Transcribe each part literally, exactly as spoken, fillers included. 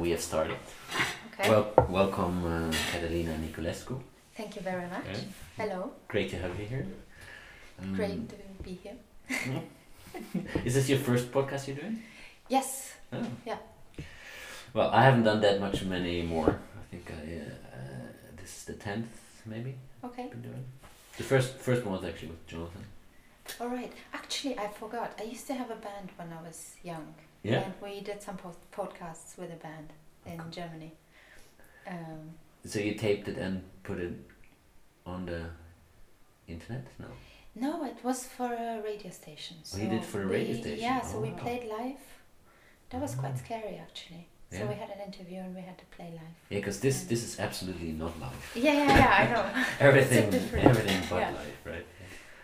and we have started. Okay. Well, welcome uh, Adelina Niculescu. Thank you very much. Okay. Hello. Great to have you here. Um, Great to be here. Is this your first podcast you're doing? Yes. Oh. Yeah. Well, I haven't done that much many more. I think I, uh, uh, this is the tenth maybe. Okay. I've been doing. The first first one was actually with Jonathan. All right. Actually, I forgot. I used to have a band when I was young. Yeah. And we did some po- podcasts with a band in okay. Germany. Um, so you taped it and put it on the internet? No. No, it was for a radio station. So oh, you did for a radio we, station? Yeah, so oh, we wow. played live. That was oh. quite scary, actually. So yeah. we had an interview and we had to play live. Yeah, because this, this is absolutely not live. Yeah, yeah, yeah, I know. everything everything but yeah. live, right?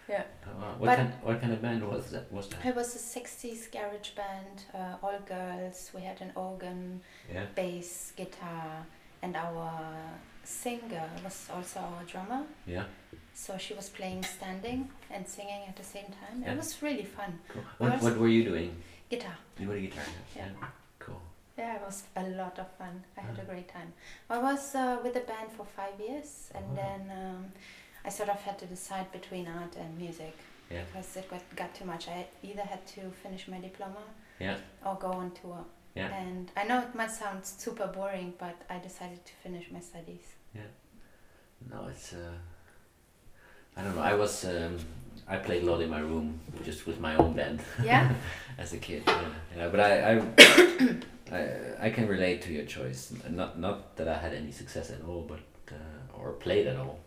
Yeah. Oh, wow. What but kind what kind of band was that? Was that? It was a sixties garage band, uh, all girls. We had an organ, yeah. bass, guitar, and our singer was also our drummer. Yeah. So she was playing standing and singing at the same time. Yeah. It was really fun. Cool. What what were you doing? Guitar. You were a guitar. Yeah. yeah. Cool. Yeah, it was a lot of fun. I had oh. a great time. I was uh, with the band for five years, and oh. then. Um, I sort of had to decide between art and music yeah. because it got, got too much. I either had to finish my diploma yeah. or go on tour. Yeah. And I know it might sound super boring, but I decided to finish my studies. Yeah. No, it's... Uh, I don't know. I was... Um, I played a lot in my room, just with my own band. Yeah? As a kid. Yeah. yeah but I... I I, I can relate to your choice. Not not that I had any success at all, but... Uh, or played at all.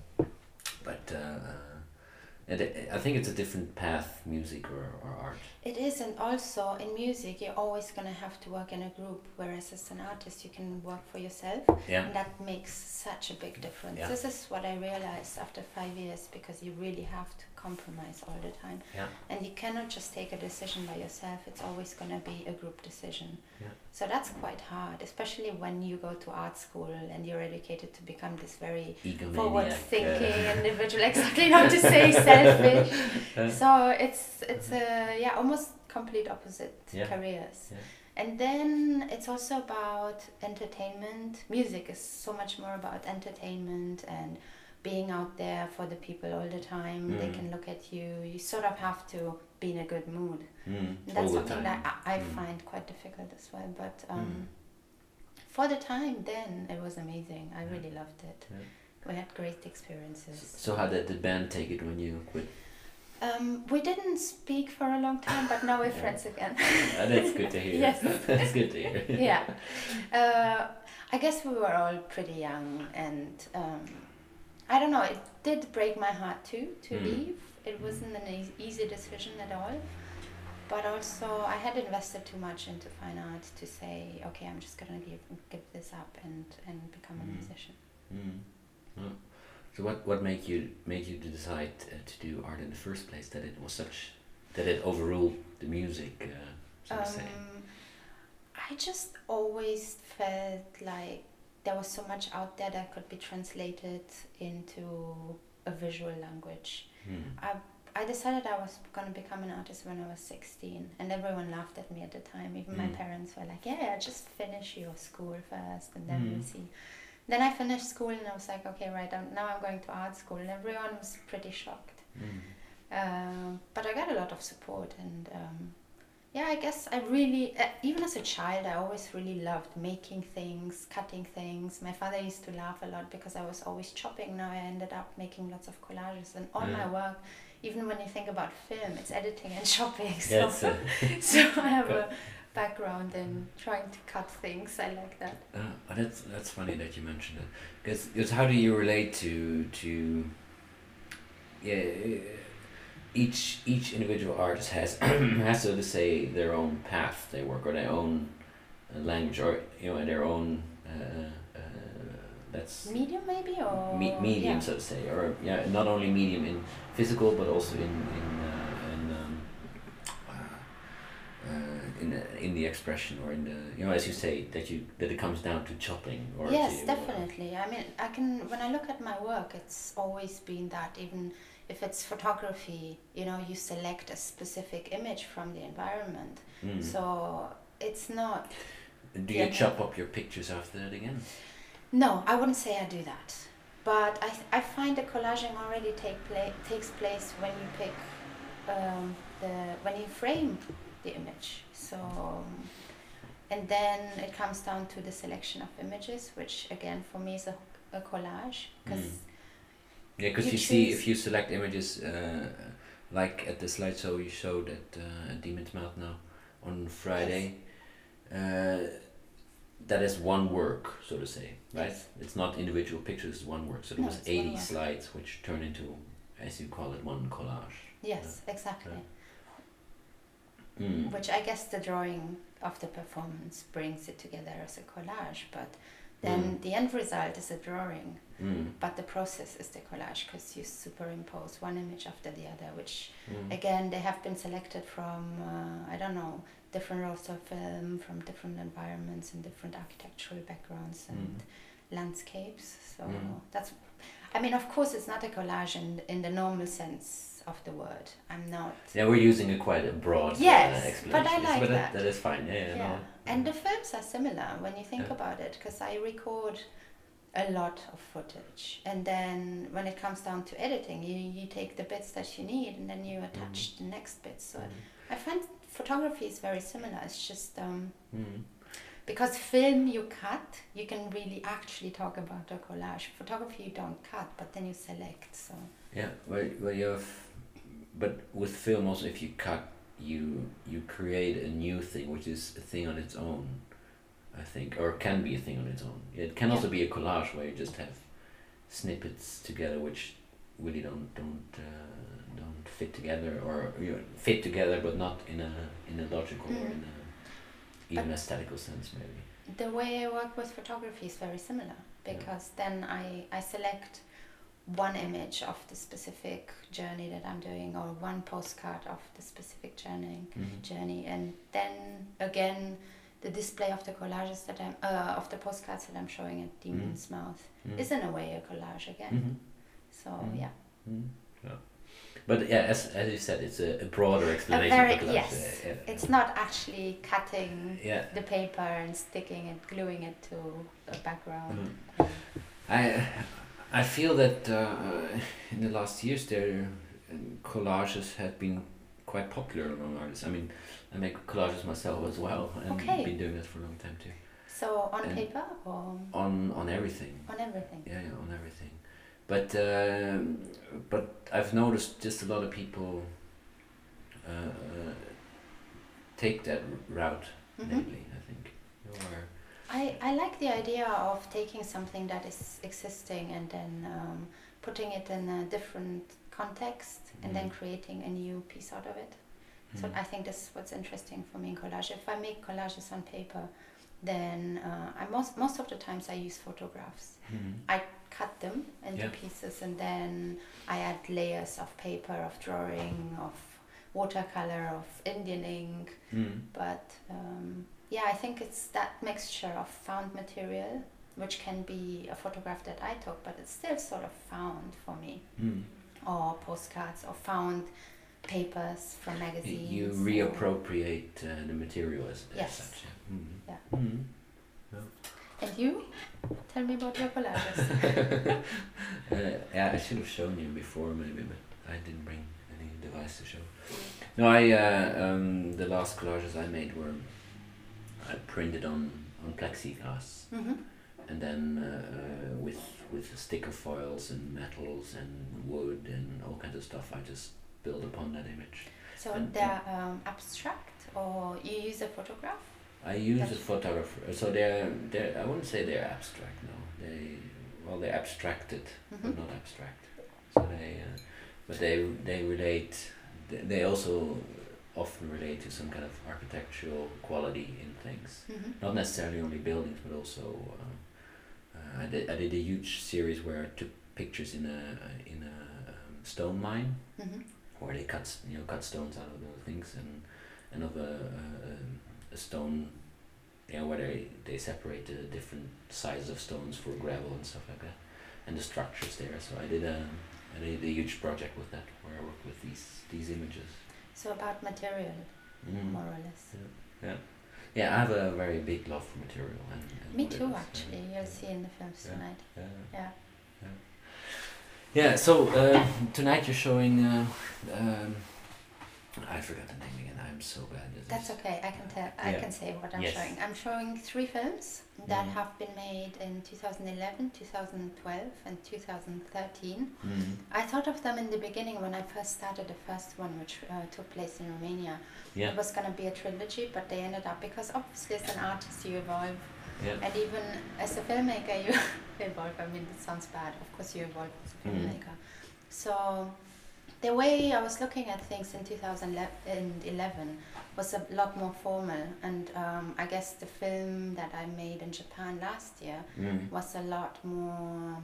But uh, I think it's a different path, music or, or art. It is, and also in music, you're always going to have to work in a group, whereas as an artist, you can work for yourself, yeah. and that makes such a big difference. Yeah. This is what I realized after five years, because you really have to compromise all the time. Yeah. And you cannot just take a decision by yourself, it's always going to be a group decision. Yeah. So that's quite hard, especially when you go to art school and you're educated to become this very forward-thinking uh, individual, exactly, not to say selfish. Uh, so it's it's a, yeah, almost complete opposite yeah. careers. Yeah. And then it's also about entertainment. Music is so much more about entertainment and being out there for the people all the time. Mm. They can look at you. You sort of have to be in a good mood. Mm. That's something that I, I mm. find quite difficult as well. But um, mm. for the time then, it was amazing. I yeah. really loved it. Yeah. We had great experiences. So how did the band take it when you quit? Um, we didn't speak for a long time, but now we're yeah. friends again. Yeah, that's good to hear. Yes. That's good to hear. yeah. Uh, I guess we were all pretty young, and um, I don't know, it did break my heart too to mm. leave. It wasn't an e- easy decision at all. But also, I had invested too much into fine art to say, okay, I'm just going to give give this up and, and become mm. a musician. Mm. Oh. So what what made you made you decide uh, to do art in the first place? That it was such that it overruled the music, uh, so um, to say. I just always felt like there was so much out there that could be translated into a visual language. Hmm. I I decided I was going to become an artist when I was sixteen, and everyone laughed at me at the time. Even mm. my parents were like, "Yeah, just finish your school first, and then mm. we'll see." Then I finished school and I was like, okay, right, I'm, now I'm going to art school, and everyone was pretty shocked. Mm. Uh, but I got a lot of support, and um, yeah, I guess I really, uh, even as a child, I always really loved making things, cutting things. My father used to laugh a lot because I was always chopping. Now I ended up making lots of collages, and all yeah. my work, even when you think about film, it's editing and chopping. So, yeah, so. so I have a background and trying to cut things. I like that. Uh, that's that's funny that you mentioned it, because how do you relate to to yeah each each individual artist has has so to say their own path they work, or their own uh, language, or you know their own uh, uh, that's medium maybe or me- medium yeah. so to say, or yeah not only medium in physical but also in in uh, in the, in the expression, or in the, you know, as you say, that you that it comes down to chopping. Or yes, to, definitely. Or I mean, I can, when I look at my work, it's always been that, even if it's photography, you know, you select a specific image from the environment. Mm. So it's not... Do you yeah. chop up your pictures after that again? No, I wouldn't say I do that. But I, th I find the collaging already take pla takes place when you pick um, the when you frame the image. So, um, and then it comes down to the selection of images, which again for me is a, a collage. Cause mm. Yeah, because you, you see, if you select images uh, like at the slideshow you showed at uh, Demon's Mouth now on Friday. Yes. Uh, That is one work, so to say, right? Yes. It's not individual pictures, it's one work. So there no, was eighty slides which turn into, as you call it, one collage. Yes, yeah. exactly. Yeah. Mm. Which I guess the drawing of the performance brings it together as a collage, but then mm. the end result is a drawing, mm. but the process is the collage, because you superimpose one image after the other, which mm. again, they have been selected from, uh, I don't know, different roles of film, from different environments and different architectural backgrounds and mm. landscapes. So mm. that's, I mean, of course, it's not a collage in, in the normal sense of the word. I'm not. Yeah, we're using a quite a broad yes, uh, explanation. But I like but that. That is fine. Yeah, yeah, yeah. No. And the films are similar when you think yeah. about it, because I record a lot of footage, and then when it comes down to editing, you you take the bits that you need, and then you attach mm-hmm. the next bits. So mm-hmm. I find photography is very similar. It's just um, mm-hmm. because film you cut, you can really actually talk about the collage. Photography you don't cut, but then you select. So yeah, well, well you have, but with film also, if you cut, you you create a new thing, which is a thing on its own. I think, or can be a thing on its own. It can yeah. also be a collage where you just have snippets together, which really don't don't uh, don't fit together, or you know, fit together, but not in a in a logical mm. or in a even but aesthetical sense, maybe. The way I work with photography is very similar, because yeah. then I I select one image of the specific journey that I'm doing, or one postcard of the specific journey mm-hmm. journey, and then again. The display of the collages that I'm, uh, of the postcards that I'm showing at Demon's mm. Mouth mm. is in a way a collage again. Mm-hmm. So mm. yeah. Mm. yeah. But yeah, as as you said, it's a, a broader explanation. A very, of collage. Yes, yeah, yeah. it's not actually cutting yeah. the paper and sticking it, gluing it to a background. Mm. I I feel that uh, in the last years there collages have been quite popular among artists. I mean, I make collages myself as well, and okay. been doing that for a long time too. So on and paper or on on everything. On everything. Yeah, yeah on everything. But uh, but I've noticed just a lot of people uh, uh, take that route mm-hmm. lately. I think. Or I I like the idea of taking something that is existing and then um, putting it in a different context and mm. then creating a new piece out of it. So mm. I think that's what's interesting for me in collage. If I make collages on paper, then uh, I most most of the times I use photographs. Mm. I cut them into yeah. pieces, and then I add layers of paper, of drawing, of watercolor, of Indian ink. Mm. But um, yeah, I think it's that mixture of found material, which can be a photograph that I took, but it's still sort of found for me, mm. or postcards, or found papers from magazines. You reappropriate uh, the material as, as yes. such. Mm-hmm. Yeah. Mm-hmm. No. And you? Tell me about your collages. uh, yeah, I should have shown you before maybe, but I didn't bring any device to show. No, I uh, um, the last collages I made were I printed on on plexiglass, mm-hmm. and then uh, with with sticker foils and metals and wood and all kinds of stuff. I just build upon that image. So and, they're um, abstract, or you use a photograph? I use That's a photographer. So they're, they're, I wouldn't say they're abstract, no. They, well, they're abstracted, mm-hmm. but not abstract. So they, uh, but they, they relate, they, they also often relate to some kind of architectural quality in things. Mm-hmm. Not necessarily only buildings, but also, uh, uh, I, did, I did a huge series where I took pictures in a, in a um, stone mine. Mm-hmm. Where they cut, you know, cut stones out of those things, and and of a, a, a stone, yeah, where they they separate the different sizes of stones for gravel and stuff like that, and the structures there. So I did a, I did a huge project with that, where I worked with these these images. So about material, mm. more or less. Yeah. yeah. yeah, I have a very big love for Material. And, and me too, actually. You'll see in the films yeah. tonight. Yeah. Yeah. Yeah. yeah. yeah so uh, tonight you're showing. Uh, um, I forgot the name again. I'm so bad at this. That's okay. I can tell. I yeah. can say what I'm yes. showing. I'm showing three films that mm. have been made in two thousand eleven, two thousand twelve, and two thousand thirteen. Mm. I thought of them in the beginning when I first started the first one, which uh, took place in Romania. Yeah. It was going to be a trilogy, but they ended up because obviously as an artist you evolve, yeah. and even as a filmmaker you evolve. I mean, it sounds bad. Of course, you evolve as a filmmaker. Mm. So. The way I was looking at things in two thousand eleven was a lot more formal, and um, I guess the film that I made in Japan last year mm. was a lot more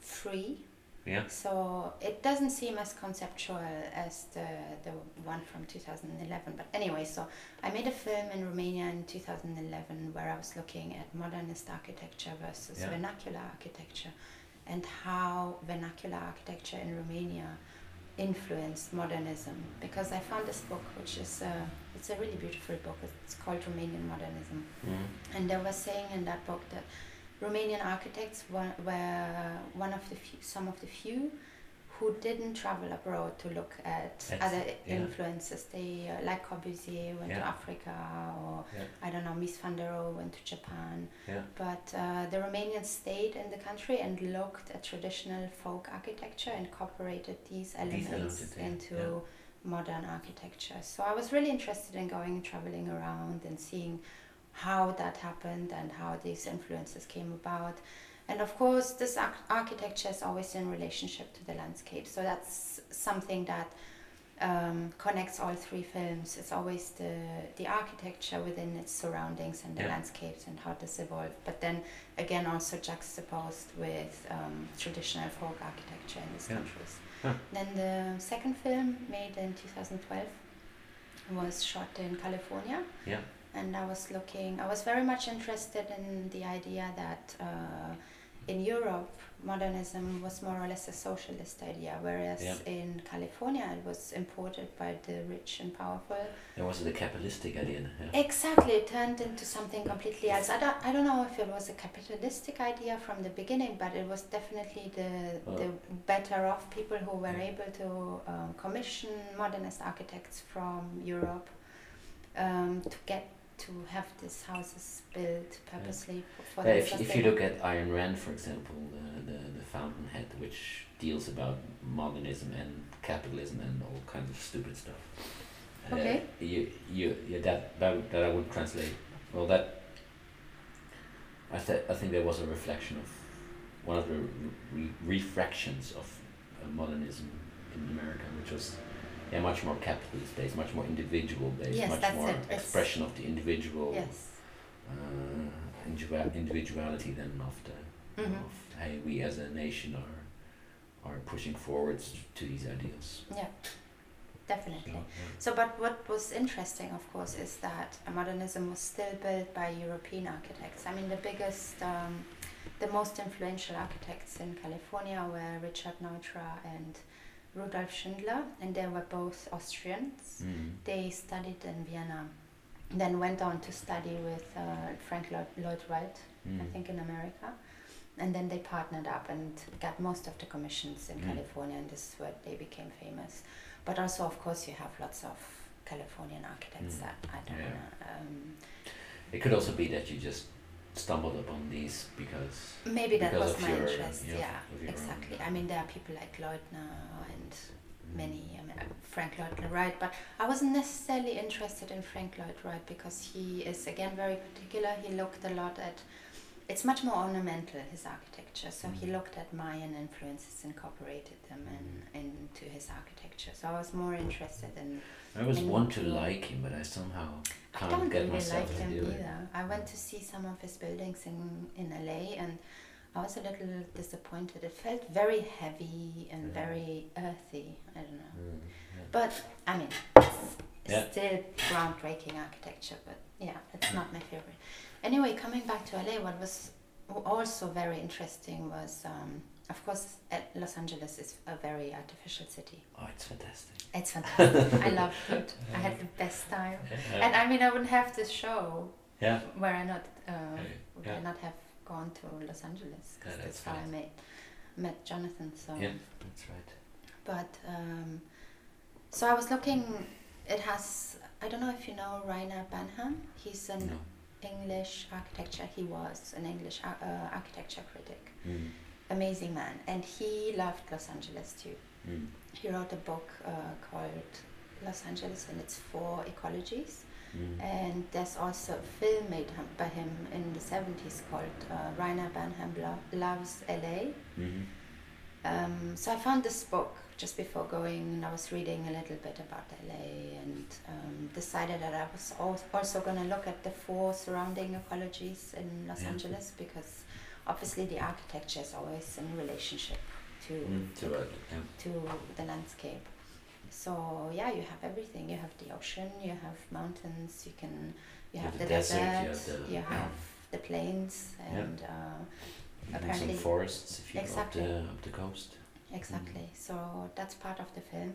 free. Yeah. So it doesn't seem as conceptual as the, the one from two thousand eleven, but anyway, so I made a film in Romania in two thousand eleven where I was looking at modernist architecture versus yeah. vernacular architecture, and how vernacular architecture in Romania influenced modernism, because I found this book, which is a, it's a really beautiful book. It's called Romanian Modernism. Mm. And they were saying in that book that Romanian architects were, were one of the few, some of the few who didn't travel abroad to look at That's, other yeah. influences. They, uh, like Corbusier, went yeah. to Africa, or yeah. I don't know, Mies van der Rohe went to Japan. Yeah. But uh, the Romanians stayed in the country and looked at traditional folk architecture and incorporated these elements these into yeah. modern architecture. So I was really interested in going and traveling around and seeing how that happened and how these influences came about. And of course, this ar architecture is always in relationship to the landscape. So that's something that um, connects all three films. It's always the, the architecture within its surroundings and the yeah. landscapes and how this evolved. But then again, also juxtaposed with um, traditional folk architecture in these yeah. countries. Huh. Then the second film, made in two thousand twelve, was shot in California. Yeah. And I was looking, I was very much interested in the idea that uh, in Europe, modernism was more or less a socialist idea, whereas yeah. in California it was imported by the rich and powerful. It wasn't a capitalistic idea. Yeah. Exactly, it turned into something completely else. I don't, I don't know if it was a capitalistic idea from the beginning, but it was definitely the, oh. the better off people who were yeah. able to um, commission modernist architects from Europe um, to get to have these houses built purposely yeah. for yeah, if, if you look at Ayn Rand, for example, uh, the, the Fountainhead, which deals about modernism and capitalism and all kinds of stupid stuff. Okay. Uh, you, you, yeah, that, that, that I would translate, well, that, I, th I think there was a reflection of, one of the re refractions of uh, modernism in America, which was Yeah, much more capitalist based, much more individual based, yes, much more it. expression it's of the individual yes. uh, individual individuality than of the mm-hmm. of hey, we as a nation are are pushing forwards to these ideals. Yeah, definitely. Yeah, yeah. So, but what was interesting, of course, is that modernism was still built by European architects. I mean, the biggest, um, the most influential architects in California were Richard Neutra and Rudolf Schindler, and they were both Austrians. Mm. They studied in Vienna, then went on to study with uh, Frank Lloyd, Lloyd Wright, mm. I think in America, and then they partnered up and got most of the commissions in mm. California, and this is where they became famous. But also, of course, you have lots of Californian architects mm. that I don't yeah. know. Um, it could also be that you just stumbled upon these because maybe that because was my your, interest your, yeah your exactly own. I mean, there are people like Leutner and mm. many I mean, Frank Lloyd Wright, but I wasn't necessarily interested in Frank Lloyd Wright because he is again very particular. He looked a lot at, it's much more ornamental, his architecture, so mm. he looked at Mayan influences, incorporated them in, mm. into his architecture. So I was more interested in I was in want to like him, but I somehow can't I don't get really myself like him either. I went to see some of his buildings in, in L A, and I was a little disappointed. It felt very heavy and yeah. very earthy, I don't know. Mm, yeah. But, I mean, it's yeah. still groundbreaking architecture, but yeah, it's mm. not my favorite. Anyway, coming back to L A, what was also very interesting was um, Of course, Los Angeles is a very artificial city. Oh, it's fantastic. It's fantastic. I loved it. I had the best time. Yeah. And I mean, I wouldn't have this show yeah. where I not uh, would yeah. I not have gone to Los Angeles. Cause yeah, that's that's how I met, met Jonathan. So. Yeah, that's right. But, um, so I was looking, it has, I don't know if you know Rainer Banham. He's an no. English architecture, he was an English ar- uh, architecture critic. Mm. Amazing man, and he loved Los Angeles too. Mm. He wrote a book uh, called Los Angeles and its Four Ecologies, mm. and there's also a film made hum- by him in the seventies called uh, Rainer Banham Lo- Loves L A. Mm-hmm. Um, so I found this book just before going, and I was reading a little bit about L A, and um, decided that I was al- also going to look at the four surrounding ecologies in Los yeah. Angeles, because obviously the architecture is always in relationship to mm, to, the, it, yeah. to the landscape. So yeah, you have everything. You have the ocean, you have mountains, you can you have, have the, the desert, desert, you have the, you have the plains, and yeah. uh, apparently and some forests if you exactly. go up the, up the coast. Exactly. Mm. So that's part of the film.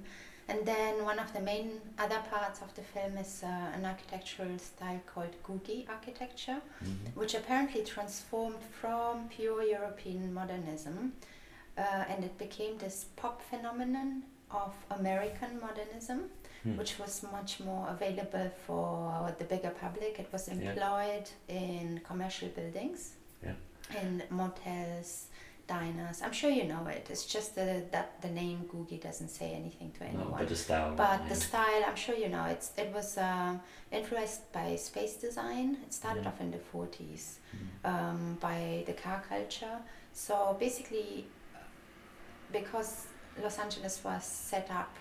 And then one of the main other parts of the film is uh, an architectural style called Gugi architecture, mm-hmm. which apparently transformed from pure European modernism, uh, and it became this pop phenomenon of American modernism, mm. which was much more available for the bigger public. It was employed yeah. in commercial buildings, yeah. in motels, diners. I'm sure you know it. It's just the, that the name Gugi doesn't say anything to anyone. No, but the style. But yeah. the style, I'm sure you know. It's it was uh, influenced by space design. It started yeah. off in the forties mm. um, by the car culture. So basically, because Los Angeles was set up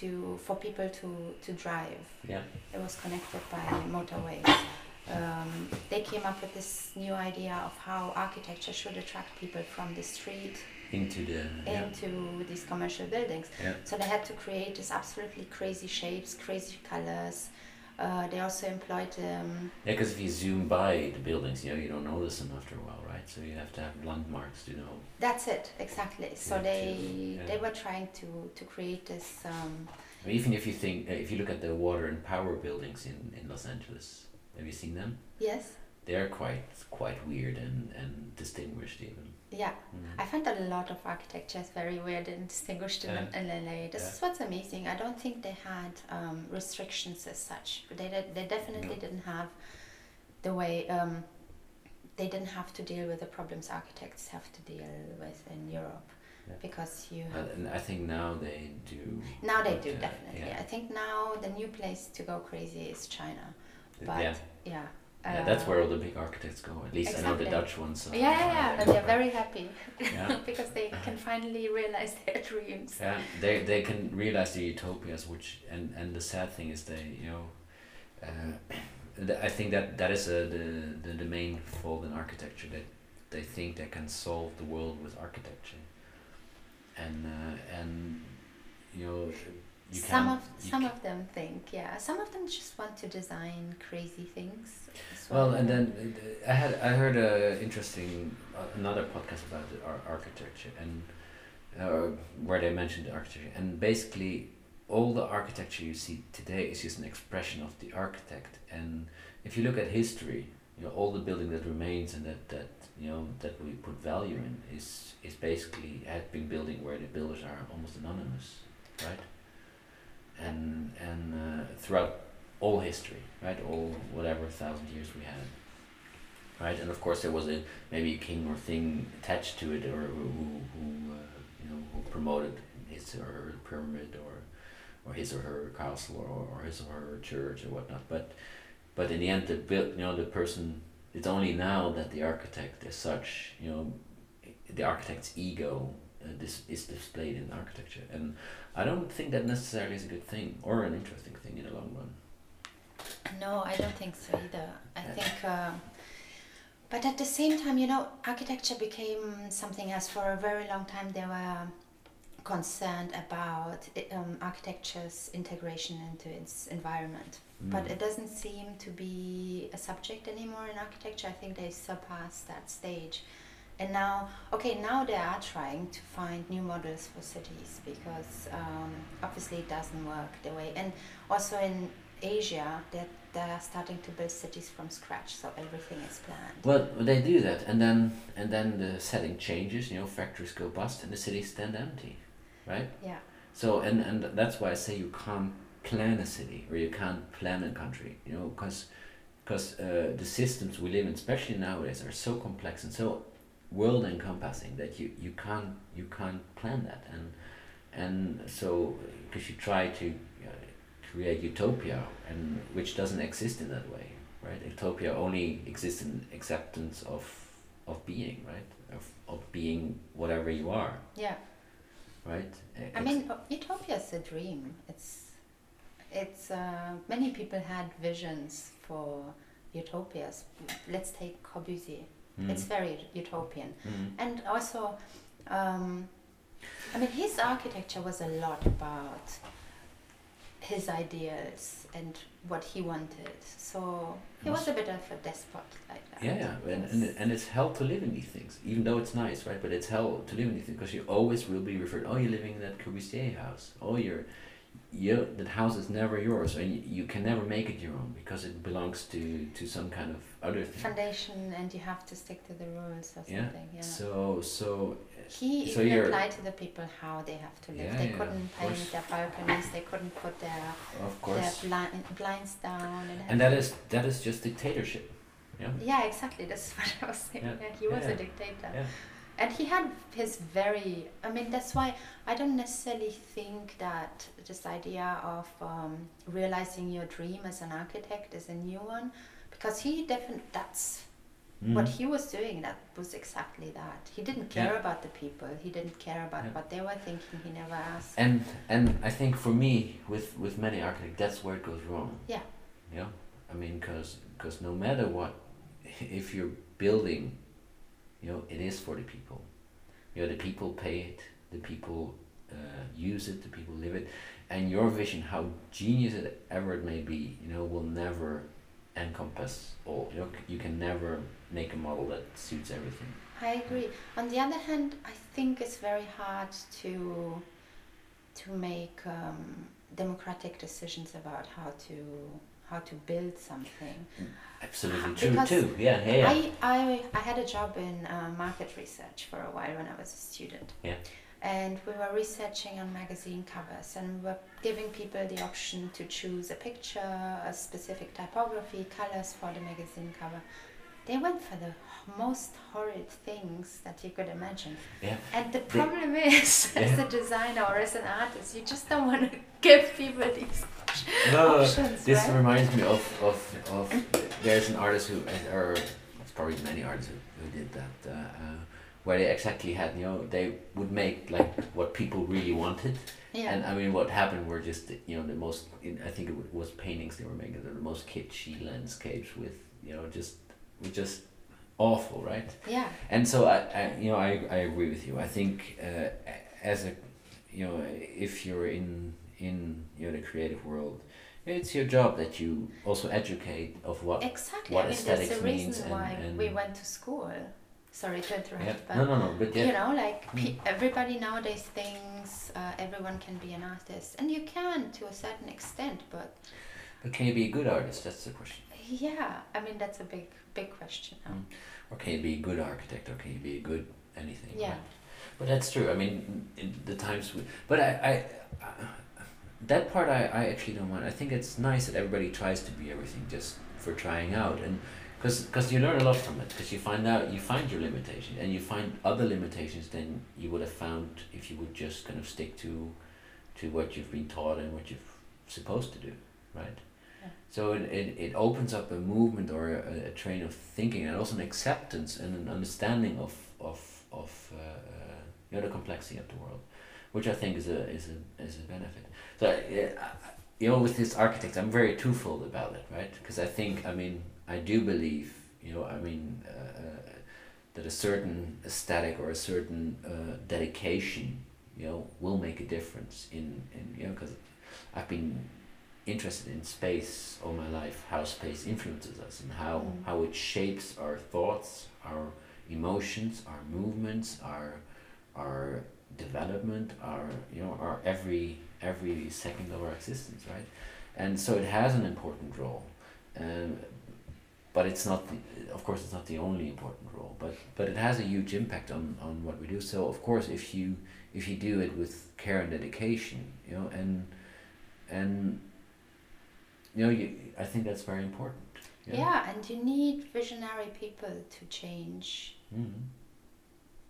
to for people to to drive. Yeah. It was connected by motorways. Um, they came up with this new idea of how architecture should attract people from the street into the into yeah. these commercial buildings. Yeah. So they had to create these absolutely crazy shapes, crazy colors. Uh, they also employed. Um, yeah, because if you zoom by the buildings, you know, you don't notice them after a while, right? So you have to have landmarks to know. That's it, exactly. So yeah, they yeah. they were trying to to create this. Um, Even if you think uh, if you look at the water and power buildings in, in Los Angeles. Have you seen them? Yes. They're quite quite weird and, and distinguished even. Yeah. Mm-hmm. I find that a lot of architecture is very weird and distinguished yeah. in L A. This yeah. is what's amazing. I don't think they had um, restrictions as such. They did, they definitely no. didn't have the way um, they didn't have to deal with the problems architects have to deal with in Europe. Yeah. Because you have and I think now they do. Now they do, uh, definitely. Yeah. I think now the new place to go crazy is China. But yeah, yeah. Uh, yeah, that's where all the big architects go. At least exactly. I know the Dutch ones. Uh, yeah, yeah, yeah. Uh, but they're very happy yeah. because they can finally realize their dreams. Yeah, they they can realize the utopias, which and, and the sad thing is they you know, uh, th- I think that that is a, the, the the main fault in architecture, that they think they can solve the world with architecture, and uh, and you know. You some can, of some can. of them think, yeah. Some of them just want to design crazy things. Well, and then I had I heard a interesting uh, another podcast about the ar- architecture and uh, where they mentioned the architecture, and basically all the architecture you see today is just an expression of the architect. And if you look at history, you know, all the building that remains and that, that you know that we put value in is is basically had been building where the builders are almost anonymous, right? and and uh, throughout all history, right, all whatever thousand years we had, right? And of course there was a maybe a king or thing attached to it, or who, who uh, you know who promoted his or her pyramid, or or his or her castle, or, or his or her church or whatnot, but but in the end the build, you know the person, it's only now that the architect as such, you know the architect's ego Uh, this is displayed in architecture, and I don't think that necessarily is a good thing or an interesting thing in the long run. No, I don't think so either. I yeah. think, uh, but at the same time, you know, architecture became something else. For a very long time, they were concerned about um, architecture's integration into its environment, mm. but it doesn't seem to be a subject anymore in architecture. I think they surpassed that stage. And now, okay, now they are trying to find new models for cities because um, obviously it doesn't work the way. And also in Asia, that they are starting to build cities from scratch, so everything is planned. Well, they do that, and then and then the setting changes. You know, factories go bust, and the cities stand empty, right? Yeah. So and and that's why I say you can't plan a city, or you can't plan a country. You know, because because uh, the systems we live in, especially nowadays, are so complex and so world encompassing that you you can't you can't plan that, and and so because you try to uh, create utopia, and which doesn't exist in that way, right? Utopia only exists in acceptance of of being, right? Of of being whatever you are. Yeah. Right. It's, I mean, utopia is a dream. It's it's uh, many people had visions for utopias. Let's take Corbusier. It's very utopian. Mm-hmm. And also, um, I mean, his architecture was a lot about his ideals and what he wanted. So he was a bit of a despot like that. Yeah, yeah. And, and, and it's hell to live in these things, even though it's nice, right? But it's hell to live in these things because you always will be referred, oh, you're living in that Corbusier house. Oh, you're, you're, that house is never yours, and you, you can never make it your own because it belongs to, to some kind of other thing. Foundation, and you have to stick to the rules or yeah. something. Yeah. So so he so even applied to the people how they have to live. Yeah, they yeah, couldn't paint their balconies. They couldn't put their of course their blind, blinds down. And, and that is that is just dictatorship. Yeah. Yeah, exactly. That's what I was saying. Yeah. Yeah, he was yeah. a dictator, yeah. And he had his very. I mean, that's why I don't necessarily think that this idea of um, realizing your dream as an architect is a new one. Because he definitely, that's mm. what he was doing, that was exactly that. He didn't care yeah. about the people, he didn't care about yeah. what they were thinking, he never asked. And and I think for me, with, with many architects, that's where it goes wrong. Yeah. Yeah, I mean, because because no matter what, if you're building, you know, it is for the people. You know, the people pay it, the people uh, use it, the people live it. And your vision, how genius it ever it may be, you know, will never encompass all. You know, you can never make a model that suits everything. I agree. On the other hand, I think it's very hard to to make um, democratic decisions about how to how to build something. Absolutely true because too. Yeah, yeah, yeah. I, I I had a job in uh, market research for a while when I was a student. Yeah. And we were researching on magazine covers, and we were giving people the option to choose a picture, a specific typography, colors for the magazine cover. They went for the most horrid things that you could imagine. Yeah. And the problem they, is, yeah. as a designer or as an artist, you just don't want to give people these no, options. This right? reminds me of, of, of there's an artist who, or it's probably many artists who, who did that, uh, uh, where they exactly had, you know, they would make like what people really wanted. Yeah. And I mean, what happened were just, you know, the most, I think it was paintings they were making, the most kitschy landscapes with, you know, just, just awful, right? Yeah. And so I, I you know, I, I agree with you. I think uh, as a, you know, if you're in, in, you know, the creative world, it's your job that you also educate of what, exactly. what I mean, aesthetics means. Exactly, there's a reason and, why and we went to school. Sorry to interrupt, yeah. but, no, no, no, but yeah. you know, like pe- everybody nowadays thinks uh, everyone can be an artist, and you can to a certain extent, but... But can you be a good artist? That's the question. Yeah, I mean, that's a big, big question. Now. Mm. Or can you be a good architect, or can you be a good anything? Yeah. Right? But that's true, I mean, in the times... We, but I, I, I... That part I, I actually don't want. I think it's nice that everybody tries to be everything just for trying out, and... Because because you learn a lot from it, because you find out, you find your limitations, and you find other limitations than you would have found if you would just kind of stick to to what you've been taught and what you're supposed to do, right? Yeah. So it, it, it opens up a movement or a, a train of thinking, and also an acceptance and an understanding of, of, of uh, uh, you know, the complexity of the world, which I think is a, is a, is a benefit. So, uh, you know, with this architect, I'm very twofold about it, right? Because I think, I mean... I do believe, you know, I mean, uh, uh, that a certain aesthetic or a certain uh, dedication, you know, will make a difference in, in you know, because I've been interested in space all my life, how space influences us and how, mm. how it shapes our thoughts, our emotions, our movements, our our development, our you know our every every second of our existence, right? And so it has an important role, um, but it's not the, of course it's not the only important role, but but it has a huge impact on on what we do. So of course if you if you do it with care and dedication, you know and and you know you, I think that's very important. Yeah. Yeah, and you need visionary people to change mm-hmm.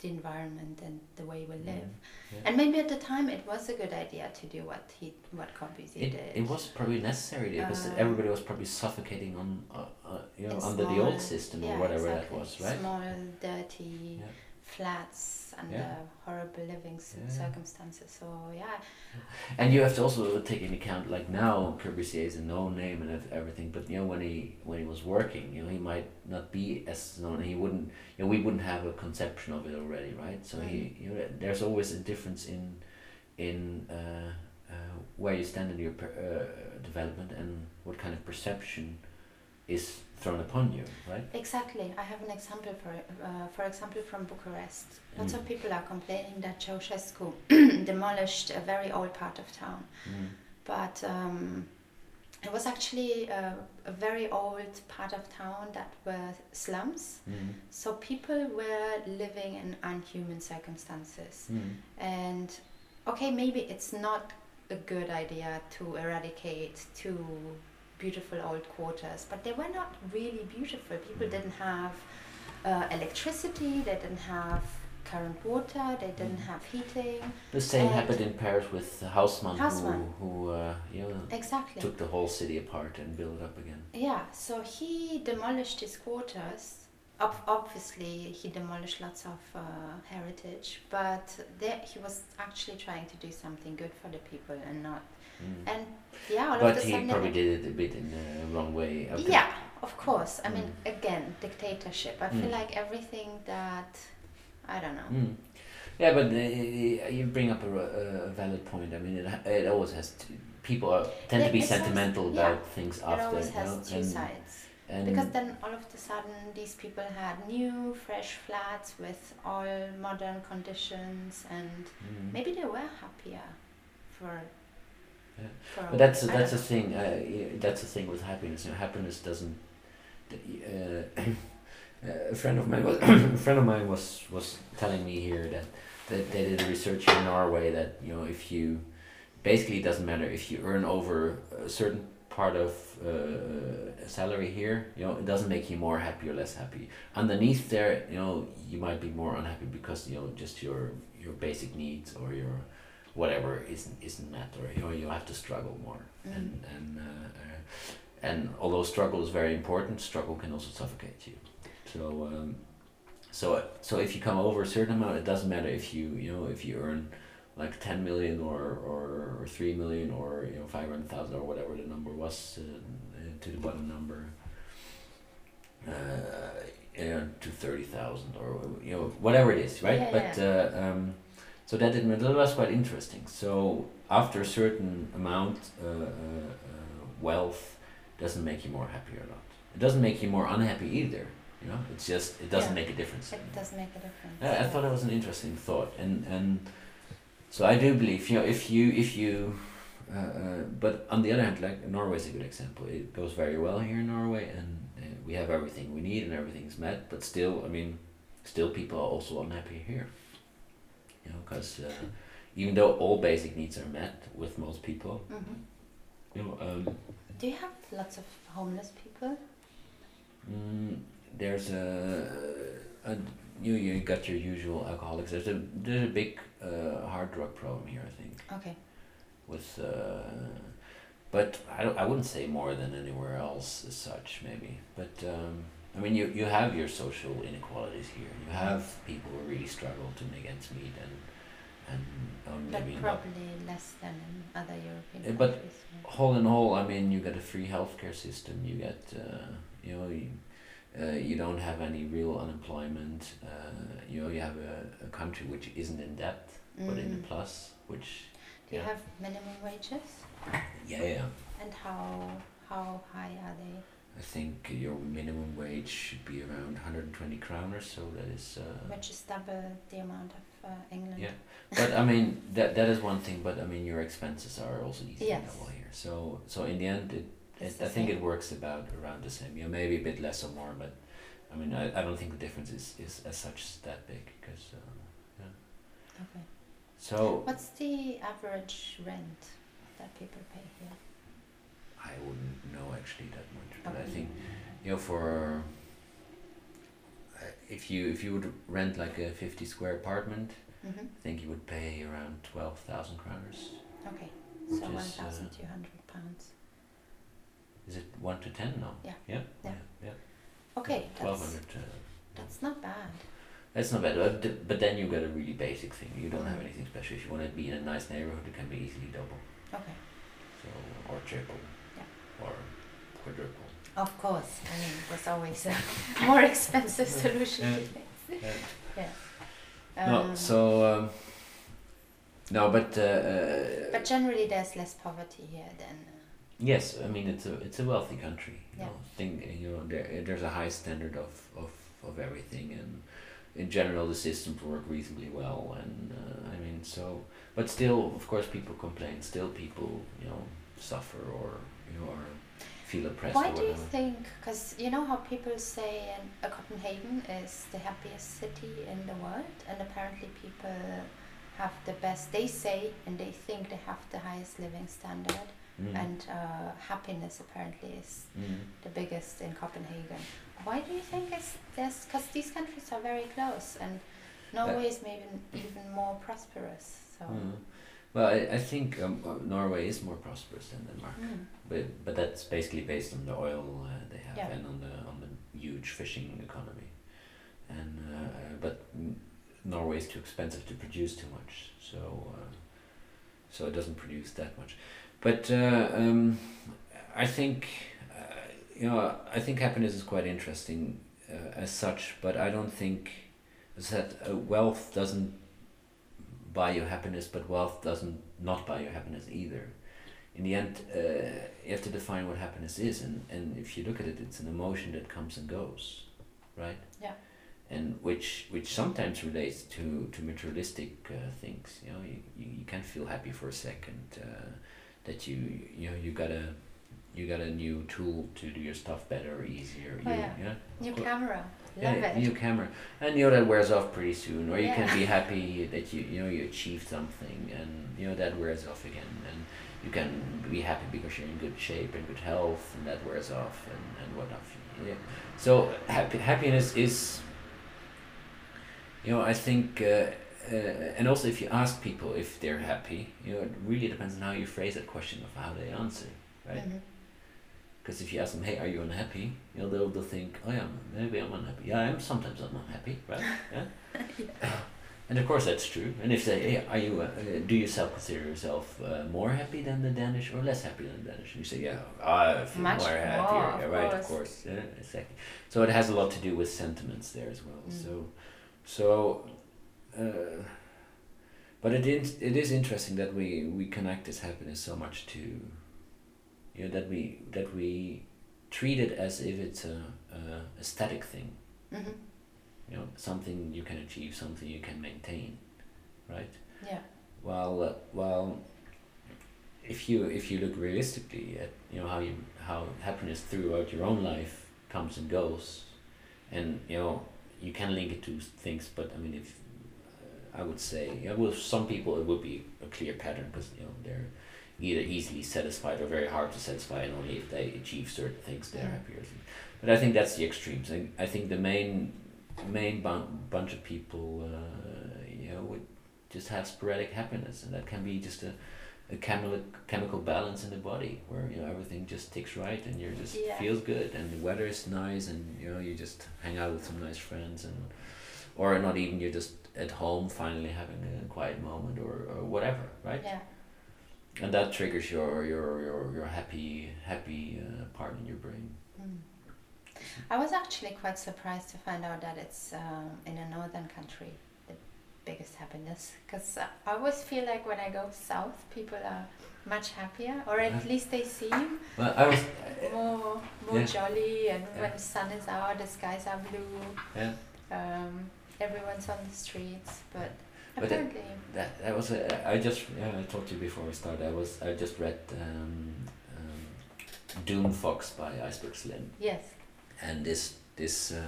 the environment and the way we live. Mm-hmm. Yeah. And maybe at the time it was a good idea to do what he, what Corbusier it, did. It was probably necessary because uh, everybody was probably suffocating on, uh, uh, you know, under small, the old system yeah, or whatever exactly. that was, right? Small, dirty yeah. flats under yeah. horrible living yeah. circumstances. So yeah. And you have to also take into account, like now Corbusier is a known name and everything, but you know when he when he was working, you know he might not be as known. He wouldn't, you know, we wouldn't have a conception of it already, right? So mm-hmm. he, you know, there's always a difference in, in uh, uh, where you stand in your per, uh, development and what kind of perception is thrown upon you, right? Exactly. I have an example for uh, for example from Bucharest. Lots mm. of people are complaining that Ceausescu demolished a very old part of town, mm. but um, it was actually a, a very old part of town that were slums. Mm. So people were living in unhuman circumstances, mm. and okay, maybe it's not a good idea to eradicate to. beautiful old quarters, but they were not really beautiful. People didn't have uh, electricity, they didn't have current water, they didn't have heating. The same and happened in Paris with Haussmann, Haussmann. who, who uh, you know, exactly. took the whole city apart and built it up again. Yeah, so he demolished his quarters. Ob- obviously, he demolished lots of uh, heritage, but there he was actually trying to do something good for the people and not Mm. And yeah, all but of he probably did it a bit in the wrong way. Okay. Yeah, of course. I mm. mean, again, dictatorship. I mm. feel like everything that I don't know. Mm. Yeah, but uh, you bring up a, a valid point. I mean, it it always has to, people are, tend it, to be sentimental always, about yeah, things after. It always has you know, two and, sides. And because then all of a sudden these people had new, fresh flats with all modern conditions, and mm. maybe they were happier for. Yeah. But that's that's a thing. Uh, that's the thing with happiness. You know, happiness doesn't. Uh, a friend of mine was a friend of mine was, was telling me here that, that they did research in Norway that you know if you basically it doesn't matter if you earn over a certain part of uh, salary here, you know it doesn't make you more happy or less happy. Underneath there, you know you might be more unhappy because you know just your your basic needs or your. Whatever isn't isn't met, or you know, you have to struggle more, mm. and and uh, uh, and although struggle is very important, struggle can also suffocate you. So um, so so if you come over a certain amount, it doesn't matter if you you know if you earn like ten million or or, or three million or you know five hundred thousand or whatever the number was uh, to the bottom number. Uh, you know, to thirty thousand or you know whatever it is, right? Yeah, but yeah. Uh, um. So that, that was quite interesting. So after a certain amount, uh, uh, uh, wealth doesn't make you more happy or not. It doesn't make you more unhappy either. You know, it's just it doesn't yeah. make a difference. It you know? doesn't make a difference. Yeah, I thought that was an interesting thought, and and so I do believe you know if you if you, uh, uh, but on the other hand, like Norway is a good example. It goes very well here in Norway, and uh, we have everything we need and everything's met. But still, I mean, still people are also unhappy here. You know, because uh, even though all basic needs are met with most people, mm-hmm. you know. Um, Do you have lots of homeless people? Mm, there's a, a you you got your usual alcoholics. There's a there's a big uh, hard drug problem here, I think. Okay. With, uh, but I don't, I wouldn't say more than anywhere else as such maybe, but. Um, I mean, you, you have your social inequalities here. You have people who really struggle to make ends meet, and and um, but maybe probably not, less than in other European but countries. But yeah. all in all, I mean, you get a free healthcare system. You get, uh, you know, you, uh, you don't have any real unemployment. Uh, you know, you have a, a country which isn't in debt, mm-hmm. but in the plus. Which do yeah. you have minimum wages? Yeah, yeah. And how how high are they? I think your minimum wage should be around one hundred twenty crown or so. That is uh, which is double the amount of uh, England. Yeah, but I mean that that is one thing. But I mean your expenses are also easily yes. double here. So so in the end, it, it I think same. it works about around the same. You know, maybe a bit less or more, but I mean I, I don't think the difference is, is as such that big because uh, yeah. Okay. So what's the average rent that people pay here? I wouldn't know actually that much, but okay. I think, you know, for uh, if you if you would rent like a fifty square apartment, mm-hmm. I think you would pay around twelve thousand kroners. Okay, so one thousand uh, two hundred pounds. Is it one to ten now? Yeah. Yeah. Yeah. Yeah. yeah. Okay. Yeah, twelve hundred. Uh, that's not bad. That's not bad, but, but then you get a really basic thing. You don't have anything special. If you want to be in a nice neighborhood, it can be easily double. Okay. So or triple. Or quadruple. Of course, I mean, there's always a more expensive solution yeah. to things. Yeah. yeah. Um, no, so, um, no, but... Uh, but generally there's less poverty here than... Uh, yes, I mean, it's a it's a wealthy country. You yeah. know, think, you know, there, there's a high standard of, of, of everything, and in general the systems work reasonably well, and uh, I mean, so... But still, of course, people complain, still people, you know, suffer or... or feel oppressed. Why do you think, because you know how people say in, uh, Copenhagen is the happiest city in the world, and apparently people have the best, they say and they think they have the highest living standard, mm. and uh, happiness apparently is mm. the biggest in Copenhagen. Why do you think it's this? Because these countries are very close and Norway is maybe even more prosperous. So. Mm. Well, I, I think um, uh, Norway is more prosperous than Denmark, mm. but but that's basically based on the oil uh, they have yeah. and on the on the huge fishing economy, and uh, uh, but Norway is too expensive to produce too much, so uh, so it doesn't produce that much. But uh, um, I think uh, you know I think happiness is quite interesting uh, as such, but I don't think that uh, wealth doesn't. buy your happiness, but wealth doesn't not buy your happiness either. In the end, uh, you have to define what happiness is, and, and if you look at it, it's an emotion that comes and goes, right? Yeah. And which which sometimes relates to, to materialistic uh, things. You know, you, you, you can't feel happy for a second uh, that you you know you got a you got a new tool to do your stuff better or easier. Oh, you, yeah. yeah. New camera. Love yeah, it. New camera, and you know that wears off pretty soon, or you yeah. can be happy that you you know you achieved something, and you know that wears off again, and you can be happy because you're in good shape and good health, and that wears off, and and whatnot. Yeah, so happy happiness is. You know, I think, uh, uh, and also if you ask people if they're happy, you know, it really depends on how you phrase that question of how they answer, right? Mm-hmm. Because if you ask them, hey, are you unhappy? You know, they'll, they'll think, oh yeah, maybe I'm unhappy. Yeah, I am sometimes I'm unhappy, right? Yeah? yeah. And of course that's true. And if they, hey, are you, uh, do you self consider yourself uh, more happy than the Danish or less happy than the Danish? And you say, yeah, I feel Much more happy. Yeah, right, course. of course. Yeah, exactly. So it has a lot to do with sentiments there as well. Mm. So, so, uh, but it is, it is interesting that we, we connect this happiness so much to. You know, that we that we treat it as if it's a, a static thing, mm-hmm. you know, something you can achieve, something you can maintain, right? Yeah. While uh, while if you if you look realistically at you know how you how happiness throughout your own life comes and goes, and you know you can link it to things, but I mean if uh, I would say you know, with some people it would be a clear pattern because you know they're. Either easily satisfied or very hard to satisfy, and only if they achieve certain things they're happy. But I think that's the extremes. I, I think the main main bun- bunch of people, uh, you know, would just have sporadic happiness, and that can be just a, a chemical chemical balance in the body where you know everything just ticks right, and you're just yeah. feels good, and the weather is nice, and you know you just hang out with some nice friends, and or not even you're just at home finally having a quiet moment or, or whatever, right? Yeah. And that triggers your your your, your happy happy uh, part in your brain. Mm. I was actually quite surprised to find out that it's um, in a northern country the biggest happiness, because I always feel like when I go south, people are much happier, or at uh, least they seem well, I was, uh, more more yeah. jolly, and yeah. when the sun is out, the skies are blue. Yeah. Um, everyone's on the streets, but, but apparently it, that that was a, I just yeah, I told you before we started. I was I just read um, um, Doom Fox by Iceberg Slim. Yes. And this this uh,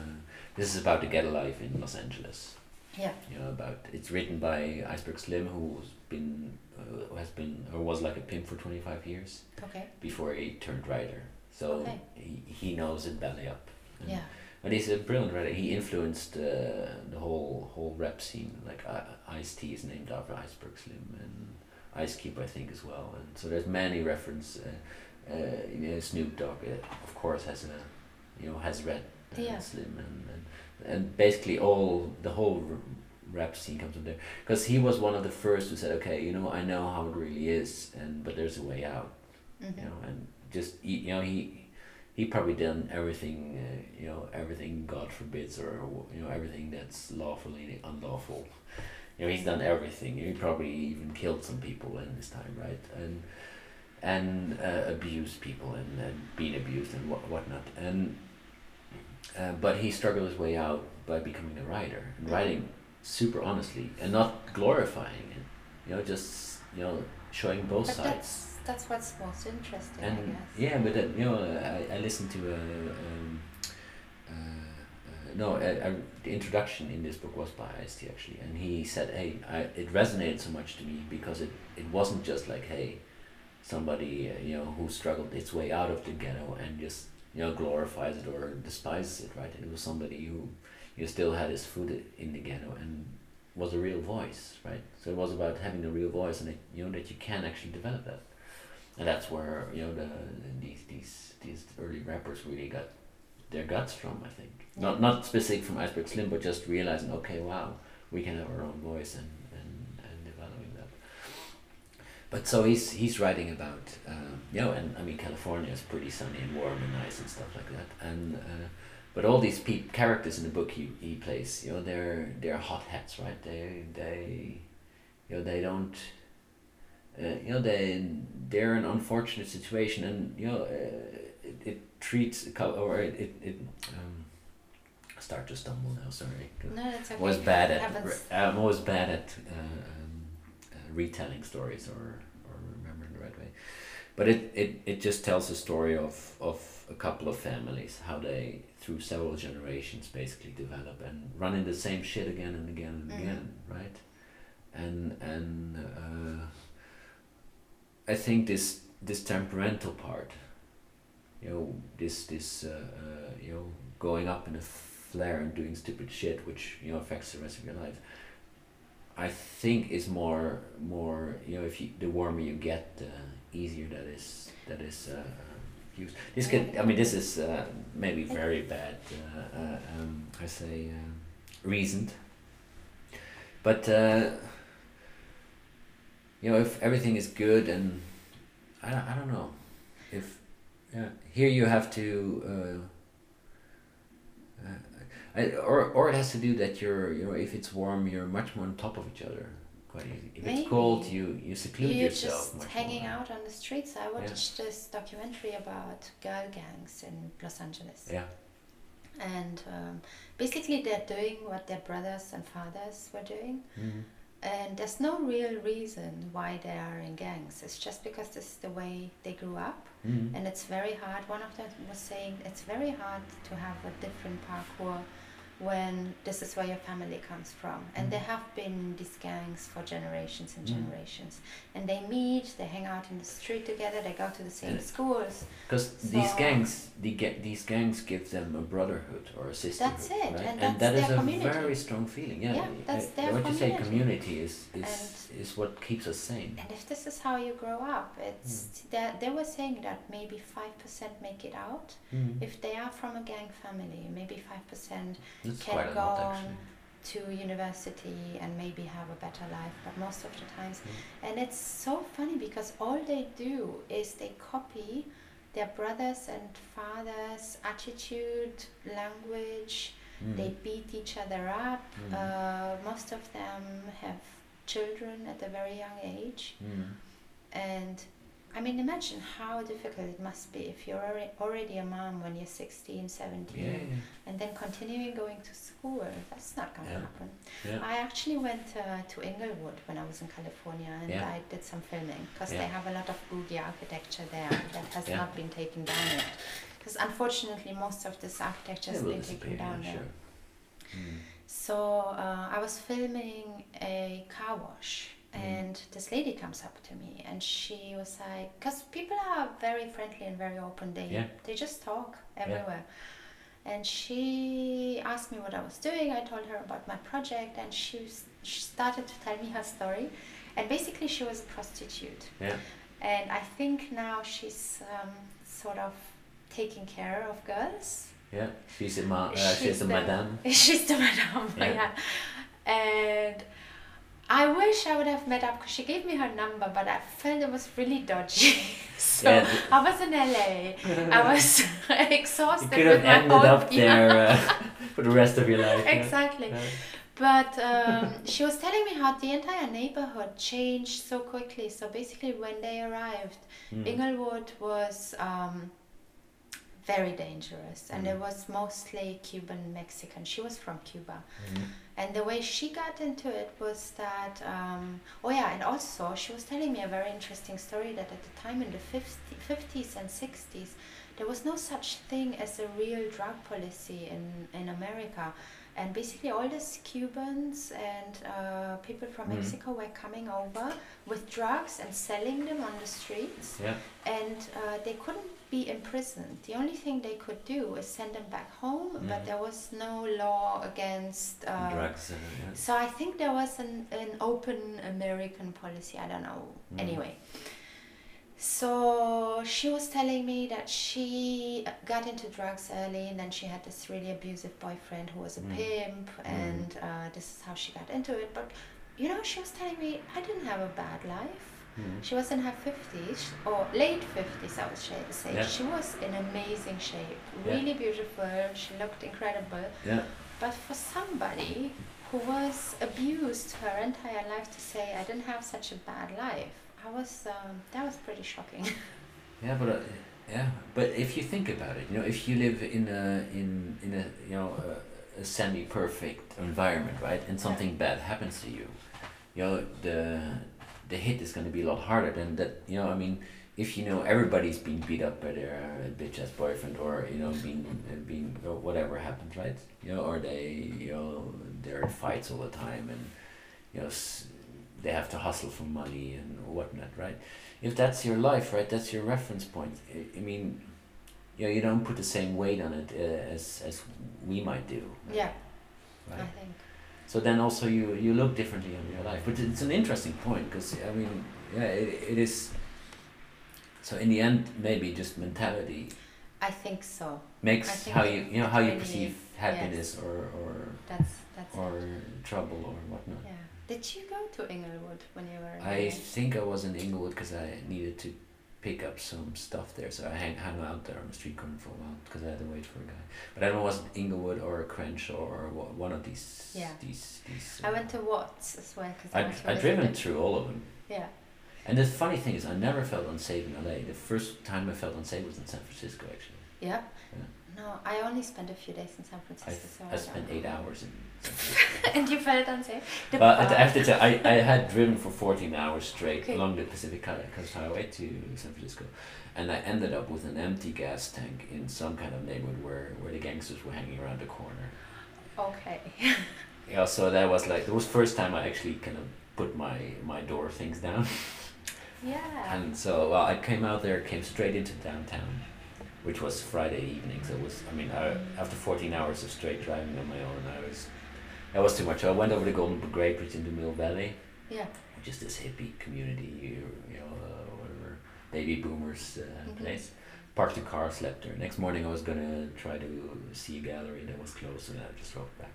this is about the get a life in Los Angeles. Yeah. You know, about it's written by Iceberg Slim, who's been uh, has been or was like a pimp for twenty-five years. Okay. Before he turned writer, so okay. he he knows it belly up. And, yeah. But he's a brilliant writer. He influenced uh, the whole whole rap scene. Like uh, Ice-T is named after Iceberg Slim, and Ice Cube I think as well. And so there's many references. Uh, uh, you know, Snoop Dogg, uh, of course, has a you know has read uh, yeah. Slim and. and and basically all the whole rap scene comes from there, because he was one of the first who said, okay, you know, I know how it really is, and but there's a way out. Mm-hmm. You know, and just you know he he probably done everything uh, you know everything God forbids, or you know everything that's lawfully unlawful. You know, he's done everything. He probably even killed some people in his time, right? And and uh, abused people and, and been abused and what whatnot and. Uh, but he struggled his way out by becoming a writer and writing super honestly and not glorifying it, you know, just you know showing both but sides. That's that's what's most interesting. And I guess. yeah, but then, you know, I I listened to a, um, uh, uh, no, a, a, the introduction in this book was by Ice-T actually, and he said, hey, I, it resonated so much to me because it it wasn't just like, hey, somebody uh, you know who struggled its way out of the ghetto and just. You know, glorifies it or despises it, right? It was somebody who, you know, still had his foot in the ghetto and was a real voice, right? So it was about having a real voice, and it, you know that you can actually develop that, and that's where you know the these these these early rappers really got their guts from, I think. Not not specific from Iceberg Slim, but just realizing, okay, wow, we can have our own voice and and, and developing that. But so he's he's writing about um, you know, and I mean California is pretty sunny and warm and nice and stuff like that, and uh, but all these pe- characters in the book he, he plays, you know, they're they're hotheads, right? They they you know they don't uh, you know they they're in an unfortunate situation, and you know uh, it, it treats or it it. it um, I start to stumble now. Sorry. No, that's okay. Was bad at I'm always bad at. Uh, retelling stories or or remembering the right way, but it, it, it just tells the story of, of a couple of families, how they through several generations basically develop and run into the same shit again and again and mm-hmm. again, right? And and uh, I think this this temperamental part, you know, this this uh, uh, you know going up in a flare and doing stupid shit, which you know affects the rest of your life. I think is more more you know if you, the warmer you get, the easier that is that is uh, used. This could I mean this is uh, maybe very bad. Uh, uh, um, I say uh, reasoned. But uh, you know if everything is good and I I don't know if yeah here you have to. Uh, uh, I, or or it has to do that you're you know if it's warm you're much more on top of each other quite easy. If Maybe. It's cold you you seclude you're yourself. You're just hanging more. Out on the streets. I watched yeah. this documentary about girl gangs in Los Angeles. Yeah. And um, basically they're doing what their brothers and fathers were doing, mm-hmm. and there's no real reason why they are in gangs. It's just because this is the way they grew up. Mm-hmm. And it's very hard. One of them was saying it's very hard to have a different parkour when this is where your family comes from. And mm. there have been these gangs for generations and generations. Mm. And they meet, they hang out in the street together, they go to the same and schools. Because so these gangs they get, these gangs give them a brotherhood or a sisterhood. That's it, right? and, that's and that their is a community. Very strong feeling. Yeah, yeah that's their community. What you say, community is, is, is what keeps us sane. And if this is how you grow up, it's mm. that they were saying that maybe five percent make it out. Mm. If they are from a gang family, maybe five percent... It's can go on to university and maybe have a better life, but most of the times mm. and it's so funny because all they do is they copy their brothers and fathers' attitude, language, Mm. They beat each other up. Mm. Uh, most of them have children at a very young age. Mm. And I mean, imagine how difficult it must be if you're already a mom when you're sixteen, seventeen, yeah, yeah. and then continuing going to school. That's not going to yeah. happen. Yeah. I actually went uh, to Inglewood when I was in California, and yeah. I did some filming because yeah. they have a lot of Bugis architecture there that has yeah. not been taken down yet. Because unfortunately, most of this architecture has been taken down sure. there. Mm. So uh, I was filming a car wash. And this lady comes up to me and she was like, because people are very friendly and very open, they yeah. they just talk everywhere. Yeah. And she asked me what I was doing. I told her about my project, and she, she started to tell me her story. And basically she was a prostitute. Yeah. And I think now she's um, sort of taking care of girls. Yeah, she's a ma- uh, she's, she's the, the madame. She's the madame, yeah. yeah. And I wish I would have met up, because she gave me her number, but I felt it was really dodgy. So yeah. I was in L A, I was exhausted. You could have with ended my up there uh, for the rest of your life. Exactly. Yeah. But um, she was telling me how the entire neighborhood changed so quickly. So basically when they arrived, mm. Inglewood was um, very dangerous, and mm. it was mostly Cuban, Mexican. She was from Cuba. Mm. And the way she got into it was that, um, oh yeah, and also she was telling me a very interesting story that at the time in the fifties and sixties, there was no such thing as a real drug policy in, in America. And basically all these Cubans and uh, people from mm. Mexico were coming over with drugs and selling them on the streets. Yeah. And uh, they couldn't be imprisoned. The only thing they could do is send them back home, mm. but there was no law against uh, drugs. Uh, yeah. So I think there was an, an open American policy, I don't know. Mm. Anyway, so she was telling me that she got into drugs early, and then she had this really abusive boyfriend who was a mm. pimp, and mm. uh, this is how she got into it. But you know, she was telling me, I didn't have a bad life. Mm. She was in her fifties, or late fifties, I would say. Yeah. She was in amazing shape, really yeah. beautiful, she looked incredible. Yeah. But for somebody who was abused her entire life to say, I didn't have such a bad life, I was, um, that was pretty shocking. Yeah, but uh, yeah, but if you think about it, you know, if you live in a, in, in a, you know, a, a semi-perfect environment, right, and something yeah. bad happens to you, you know, the... the hit is going to be a lot harder than that, you know. I mean, if you know everybody's being beat up by their bitch ass boyfriend, or you know, being being or whatever happens, right? You know, or they, you know, they're in fights all the time, and you know, they have to hustle for money and whatnot, right? If that's your life, right, that's your reference point. I mean, you know, you don't put the same weight on it uh, as as we might do. Right? Yeah, right? I think. So then also you, you look differently on your life. But it's an interesting point, because, I mean, yeah, it, it is... So in the end, maybe just mentality... I think so. ...makes think how you, you know, how you perceive happiness yes. or, or, that's, that's or trouble or whatnot. Yeah. Did you go to Inglewood when you were... I there? think I was in Inglewood because I needed to pick up some stuff there. So I hang, hung out there on the street corner for a while because I had to wait for a guy. But I don't know, it wasn't Inglewood or Crenshaw or one of these. Yeah. These, these, uh, I went to Watts as well. Cause I, I, I driven through all of them. Yeah. And the funny thing is I never felt unsafe in L A. The first time I felt unsafe was in San Francisco, actually. Yeah? yeah. No, I only spent a few days in San Francisco. I, so I spent eight hours in San Francisco. And you felt unsafe? The well, I have to tell you, I had driven for fourteen hours straight okay. along the Pacific Coast Highway to San Francisco. And I ended up with an empty gas tank in some kind of neighborhood where, where the gangsters were hanging around the corner. Okay. Yeah, so that was like, it was the first time I actually kind of put my, my door things down. Yeah. And so well, I came out there, came straight into downtown, which was Friday evening. So it was, I mean, I, after fourteen hours of straight driving on my own, I was, that was too much. So I went over the Golden Gate Bridge into Mill Valley. Yeah. Which is this hippie community, you know, uh, whatever, baby boomers uh, mm-hmm. place. Parked the car, slept there. Next morning I was going to try to see a gallery that was closed, and I just walked back.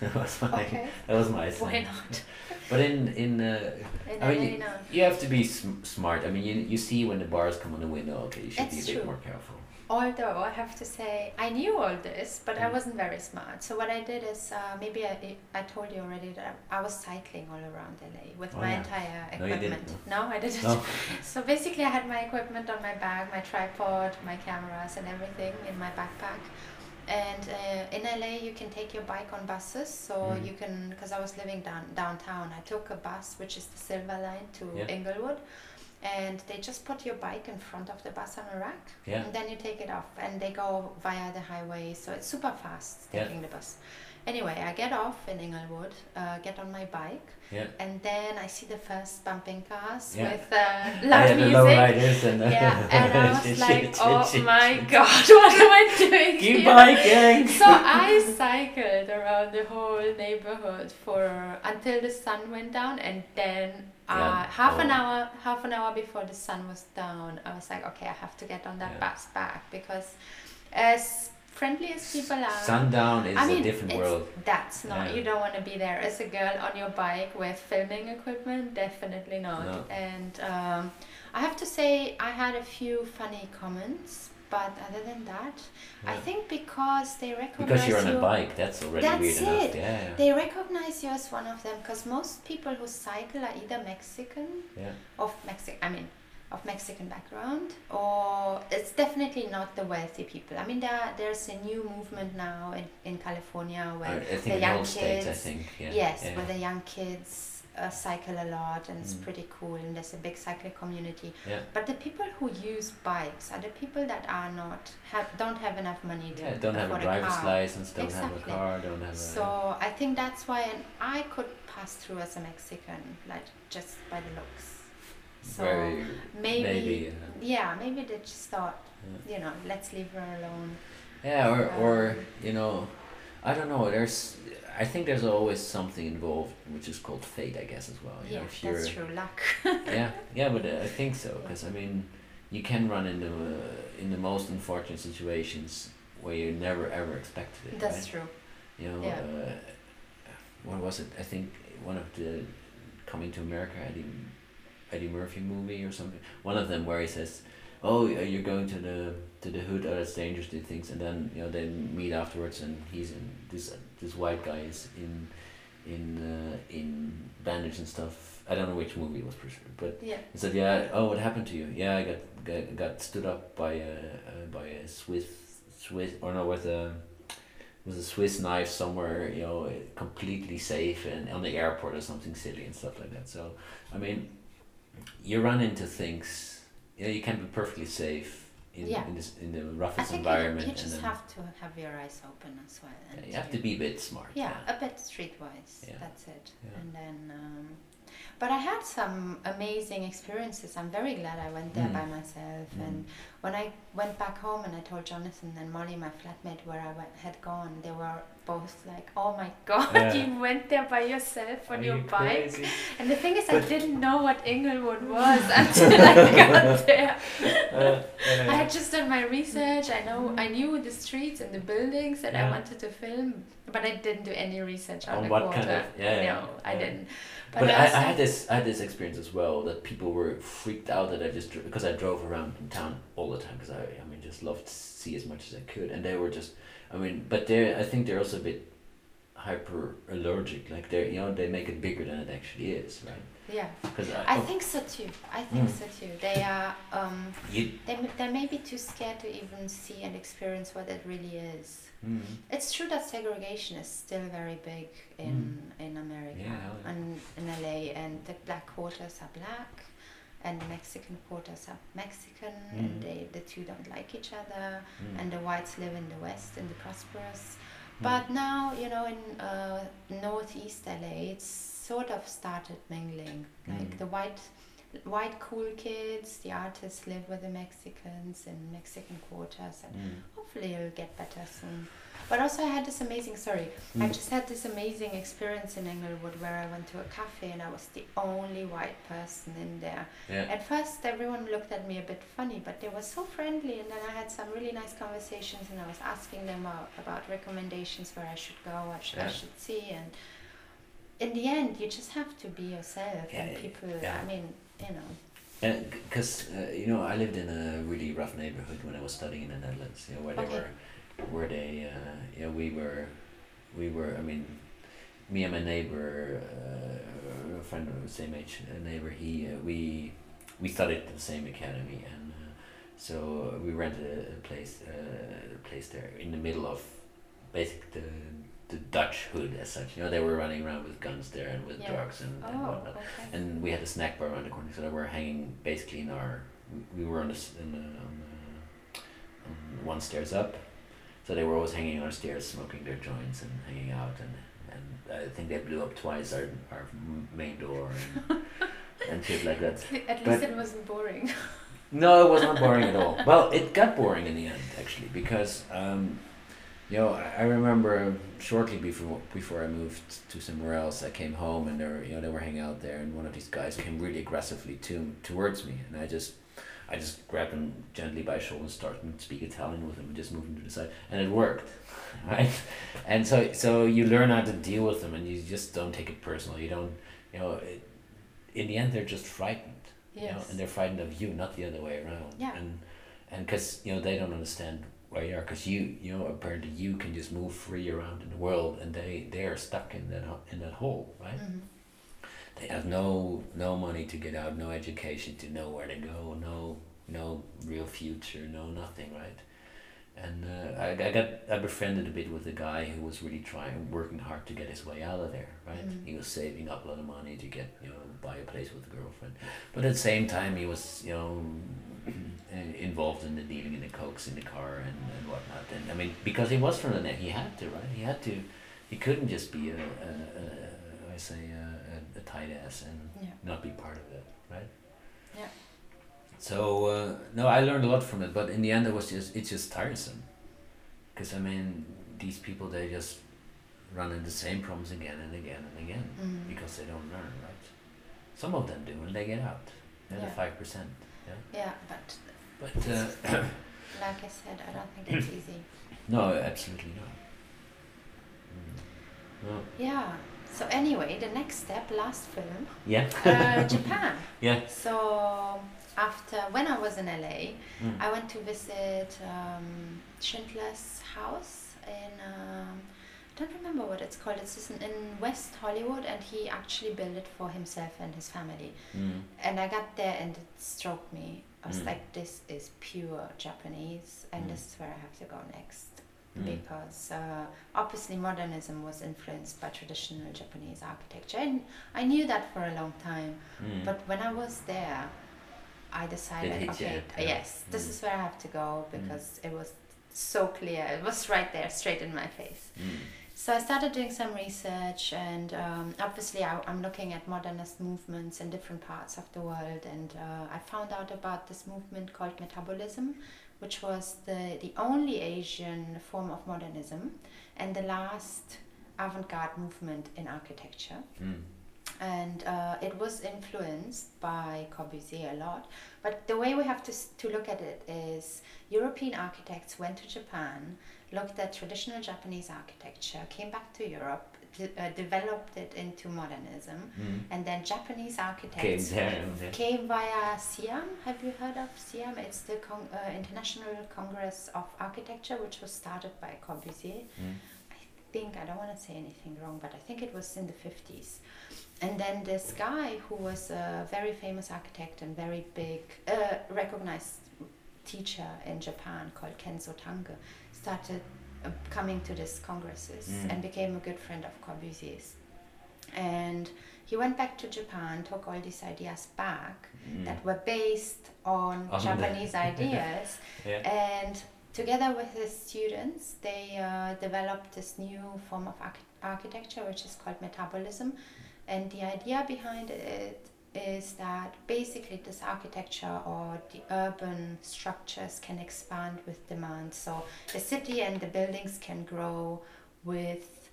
That was my, okay. that was my thing. Why not? But in, in, uh, in I mean, you, you have to be sm- smart. I mean, you you see when the bars come on the window, okay, you should it's be a bit true. more careful. although I have to say I knew all this, but mm. I wasn't very smart. So what I did is, uh, maybe I I told you already that I was cycling all around L A with oh, my yeah. entire equipment. No, no I didn't. No. So basically I had my equipment on my bag, my tripod, my cameras and everything in my backpack. And uh, in L A you can take your bike on buses, so mm. you can, because I was living down downtown, I took a bus, which is the Silver Line to yeah. Inglewood. And they just put your bike in front of the bus on a rack, yeah. and then you take it off, and they go via the highway, so it's super fast taking yeah. the bus. Anyway, I get off in Inglewood, uh, get on my bike, yeah. and then I see the first bumping cars yeah. with uh, loud music. Low riders and, uh, yeah, and I was like, oh my god, what am I doing here? You biking! So I cycled around the whole neighborhood for until the sun went down, and then Uh, half oh. an hour, half an hour before the sun was down, I was like, okay, I have to get on that yeah. bus back, because as friendly as people are, sundown is I mean, a different world. That's not. Yeah. You don't want to be there as a girl on your bike with filming equipment. Definitely not. No. And um, I have to say, I had a few funny comments. But other than that, yeah. I think because they recognize because you're on you, a bike, that's already that's weird it. enough. Yeah, yeah. They recognize you as one of them, because most people who cycle are either Mexican, yeah. of Mexi- I mean, of Mexican background, or it's definitely not the wealthy people. I mean, there there's a new movement now in, in California where I, I the young kids, States, I think, yeah. yes, yeah. where the young kids. Uh, cycle a lot, and it's mm. pretty cool, and there's a big cycling community, yeah. but the people who use bikes are the people that are not have don't have enough money to yeah, don't have a driver's car. license don't exactly. have a car don't have so a, I think that's why, and I could pass through as a Mexican, like just by the looks, so very, maybe, maybe yeah. yeah maybe they just thought yeah. you know, let's leave her alone, yeah or um, or you know, I don't know, there's I think there's always something involved, which is called fate, I guess, as well. You yeah, know, if you're, that's true, luck. yeah, yeah, but uh, I think so, because I mean, you can run into uh, in the most unfortunate situations where you never ever expected it. That's right? true. You know, yeah. uh, what was it? I think one of the Coming to America, Eddie, Eddie Murphy movie or something. One of them where he says, "Oh, you're going to the to the hood. Oh, that's dangerous. Do things," and then you know they meet afterwards, and he's in this. This white guy is in in uh, in bandage and stuff. I don't know which movie it was for sure, but yeah. he said, "Yeah, oh, what happened to you? Yeah, I got got, got stood up by a uh, by a Swiss Swiss or no, with a with a Swiss knife somewhere. You know, completely safe and on the airport or something silly and stuff like that. So, I mean, you run into things. You know, you can be perfectly safe." In, yeah. in, this, in the roughest I think environment. You, you just and have to have your eyes open as well. And yeah, you have to be a bit smart. Yeah, yeah. a bit streetwise. Yeah. That's it. Yeah. And then, um, but I had some amazing experiences. I'm very glad I went there mm. by myself. Mm. And when I went back home and I told Jonathan and Molly, my flatmate, where I went, had gone, they were both like, "Oh my God, yeah. you went there by yourself on Are your you bike." Crazy? And the thing is, I didn't know what Inglewood was until I got there. Uh, I had just done my research. I know I knew the streets and the buildings that yeah. I wanted to film, but I didn't do any research on, on the what quarter. Kind of, yeah, no, yeah. I didn't. But, but I, I, I had this I had this experience as well, that people were freaked out that I just because I drove around in town all the time, because I I mean just loved to see as much as I could, and they were just I mean but they I think they're also a bit hyper allergic, like they you know they make it bigger than it actually is, right? Yeah, I, I oh. think so too. I think mm. so too. They are, um, you, they, they may be too scared to even see and experience what it really is. Mm. It's true that segregation is still very big in, mm. in America, yeah, and in L A, and the black quarters are black, and the Mexican quarters are Mexican, mm. and they the two don't like each other, mm. and the whites live in the West, in the prosperous. But now, you know, in uh, Northeast L A, it's sort of started mingling. Like mm. the white, white cool kids, the artists live with the Mexicans in Mexican quarters, and mm. hopefully it'll get better soon. But also I had this amazing, sorry, mm. I just had this amazing experience in Inglewood where I went to a cafe and I was the only white person in there. Yeah. At first everyone looked at me a bit funny, but they were so friendly, and then I had some really nice conversations, and I was asking them about, about recommendations where I should go, what should yeah. I should see, and in the end you just have to be yourself, yeah, and people, yeah. I mean, you know. And because uh, you know, I lived in a really rough neighborhood when I was studying in the Netherlands. You know, where they okay. were, where they, uh, you know, we were, we were. I mean, me and my neighbor, uh, a friend of the same age, a neighbor. He, uh, we, we studied at the same academy, and uh, so we rented a place, uh, a place there in the middle of, basically the, the Dutch hood as such. You know, they were running around with guns there and with yeah. drugs and, and oh, whatnot. Okay. And we had a snack bar around the corner, so they were hanging basically in our. We were on this in the, on, the, on one stairs up, so they were always hanging on our stairs, smoking their joints and hanging out. And and I think they blew up twice our our main door and, and shit like that. At least but, it wasn't boring. No, it was not boring at all. Well, it got boring in the end actually because. Um, You know, I remember shortly before before I moved to somewhere else, I came home and they were, you know, they were hanging out there, and one of these guys came really aggressively to towards me, and I just, I just grabbed him gently by the shoulder and started to speak Italian with him and just moved him to the side, and it worked, right? And so so you learn how to deal with them, and you just don't take it personal. You don't, you know, it, in the end they're just frightened, yes. you know, and they're frightened of you, not the other way around. Yeah. And and because you know they don't understand. Where you are, because you you know apparently you can just move free around in the world, and they they are stuck in that in that hole, right? Mm-hmm. They have no no money to get out, no education to know where to go, no no real future, no nothing, right? And uh, I I got I befriended a bit with a guy who was really trying, working hard to get his way out of there, right? Mm-hmm. He was saving up a lot of money to get you know buy a place with a girlfriend, but at the same time he was you know. involved in the dealing in the cokes in the car and, and whatnot, and I mean because he was from the net, he had to right he had to he couldn't just be a, a, a I say a, a tight ass and yeah. not be part of it, right? Yeah. So uh, no, I learned a lot from it, but in the end it was just it's just tiresome, because I mean these people they just run into the same problems again and again and again mm-hmm. because they don't learn, right? Some of them do and they get out. They're yeah. the five percent. Yeah. yeah, but but uh, like I said, I don't think it's easy. No, absolutely not. Mm. No. Yeah. So anyway, the next step, last film. Yeah. uh, Japan. Yeah. So after when I was in L A, mm. I went to visit um, Schindler's House in um, I don't remember what it's called. It's just in, in West Hollywood, and he actually built it for himself and his family. Mm. And I got there and it struck me. I was mm. like, this is pure Japanese, and mm. this is where I have to go next. Mm. Because uh, obviously modernism was influenced by traditional Japanese architecture, and I knew that for a long time. Mm. But when I was there, I decided, okay, yeah. yes, this mm. is where I have to go, because mm. it was so clear. It was right there, straight in my face. Mm. So I started doing some research, and um, obviously I, I'm looking at modernist movements in different parts of the world, and uh, I found out about this movement called metabolism, which was the, the only Asian form of modernism and the last avant-garde movement in architecture. Mm. And uh, it was influenced by Corbusier a lot, but the way we have to to look at it is European architects went to Japan, looked at traditional Japanese architecture, came back to Europe, d- uh, developed it into modernism, mm. and then Japanese architects came, down, yeah. came via SIAM. Have you heard of SIAM? It's the Cong- uh, International Congress of Architecture, which was started by Corbusier. Mm. I think, I don't want to say anything wrong, but I think it was in the fifties. And then this guy who was a very famous architect and very big, uh, recognized teacher in Japan called Kenzo Tange started uh, coming to these congresses mm. and became a good friend of Corbusier's. And he went back to Japan, took all these ideas back mm. that were based on, on Japanese the... ideas yeah. and together with his students they uh, developed this new form of arch- architecture which is called metabolism. And the idea behind it is that basically this architecture or the urban structures can expand with demand. So the city and the buildings can grow with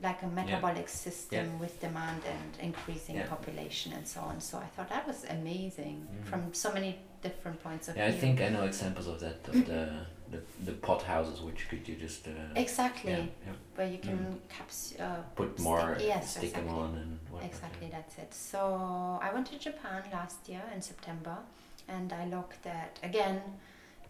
like a metabolic yeah. system yeah. with demand and increasing yeah. population and so on. So I thought that was amazing mm-hmm. from so many different points of yeah, view. I think I know examples of that, of the the the pot houses, which could you just uh, exactly yeah, yeah. where you can mm. caps uh, put more stick, yes, stick exactly. them on and whatnot. Exactly, that's it. So I went to Japan last year in September, and I looked at again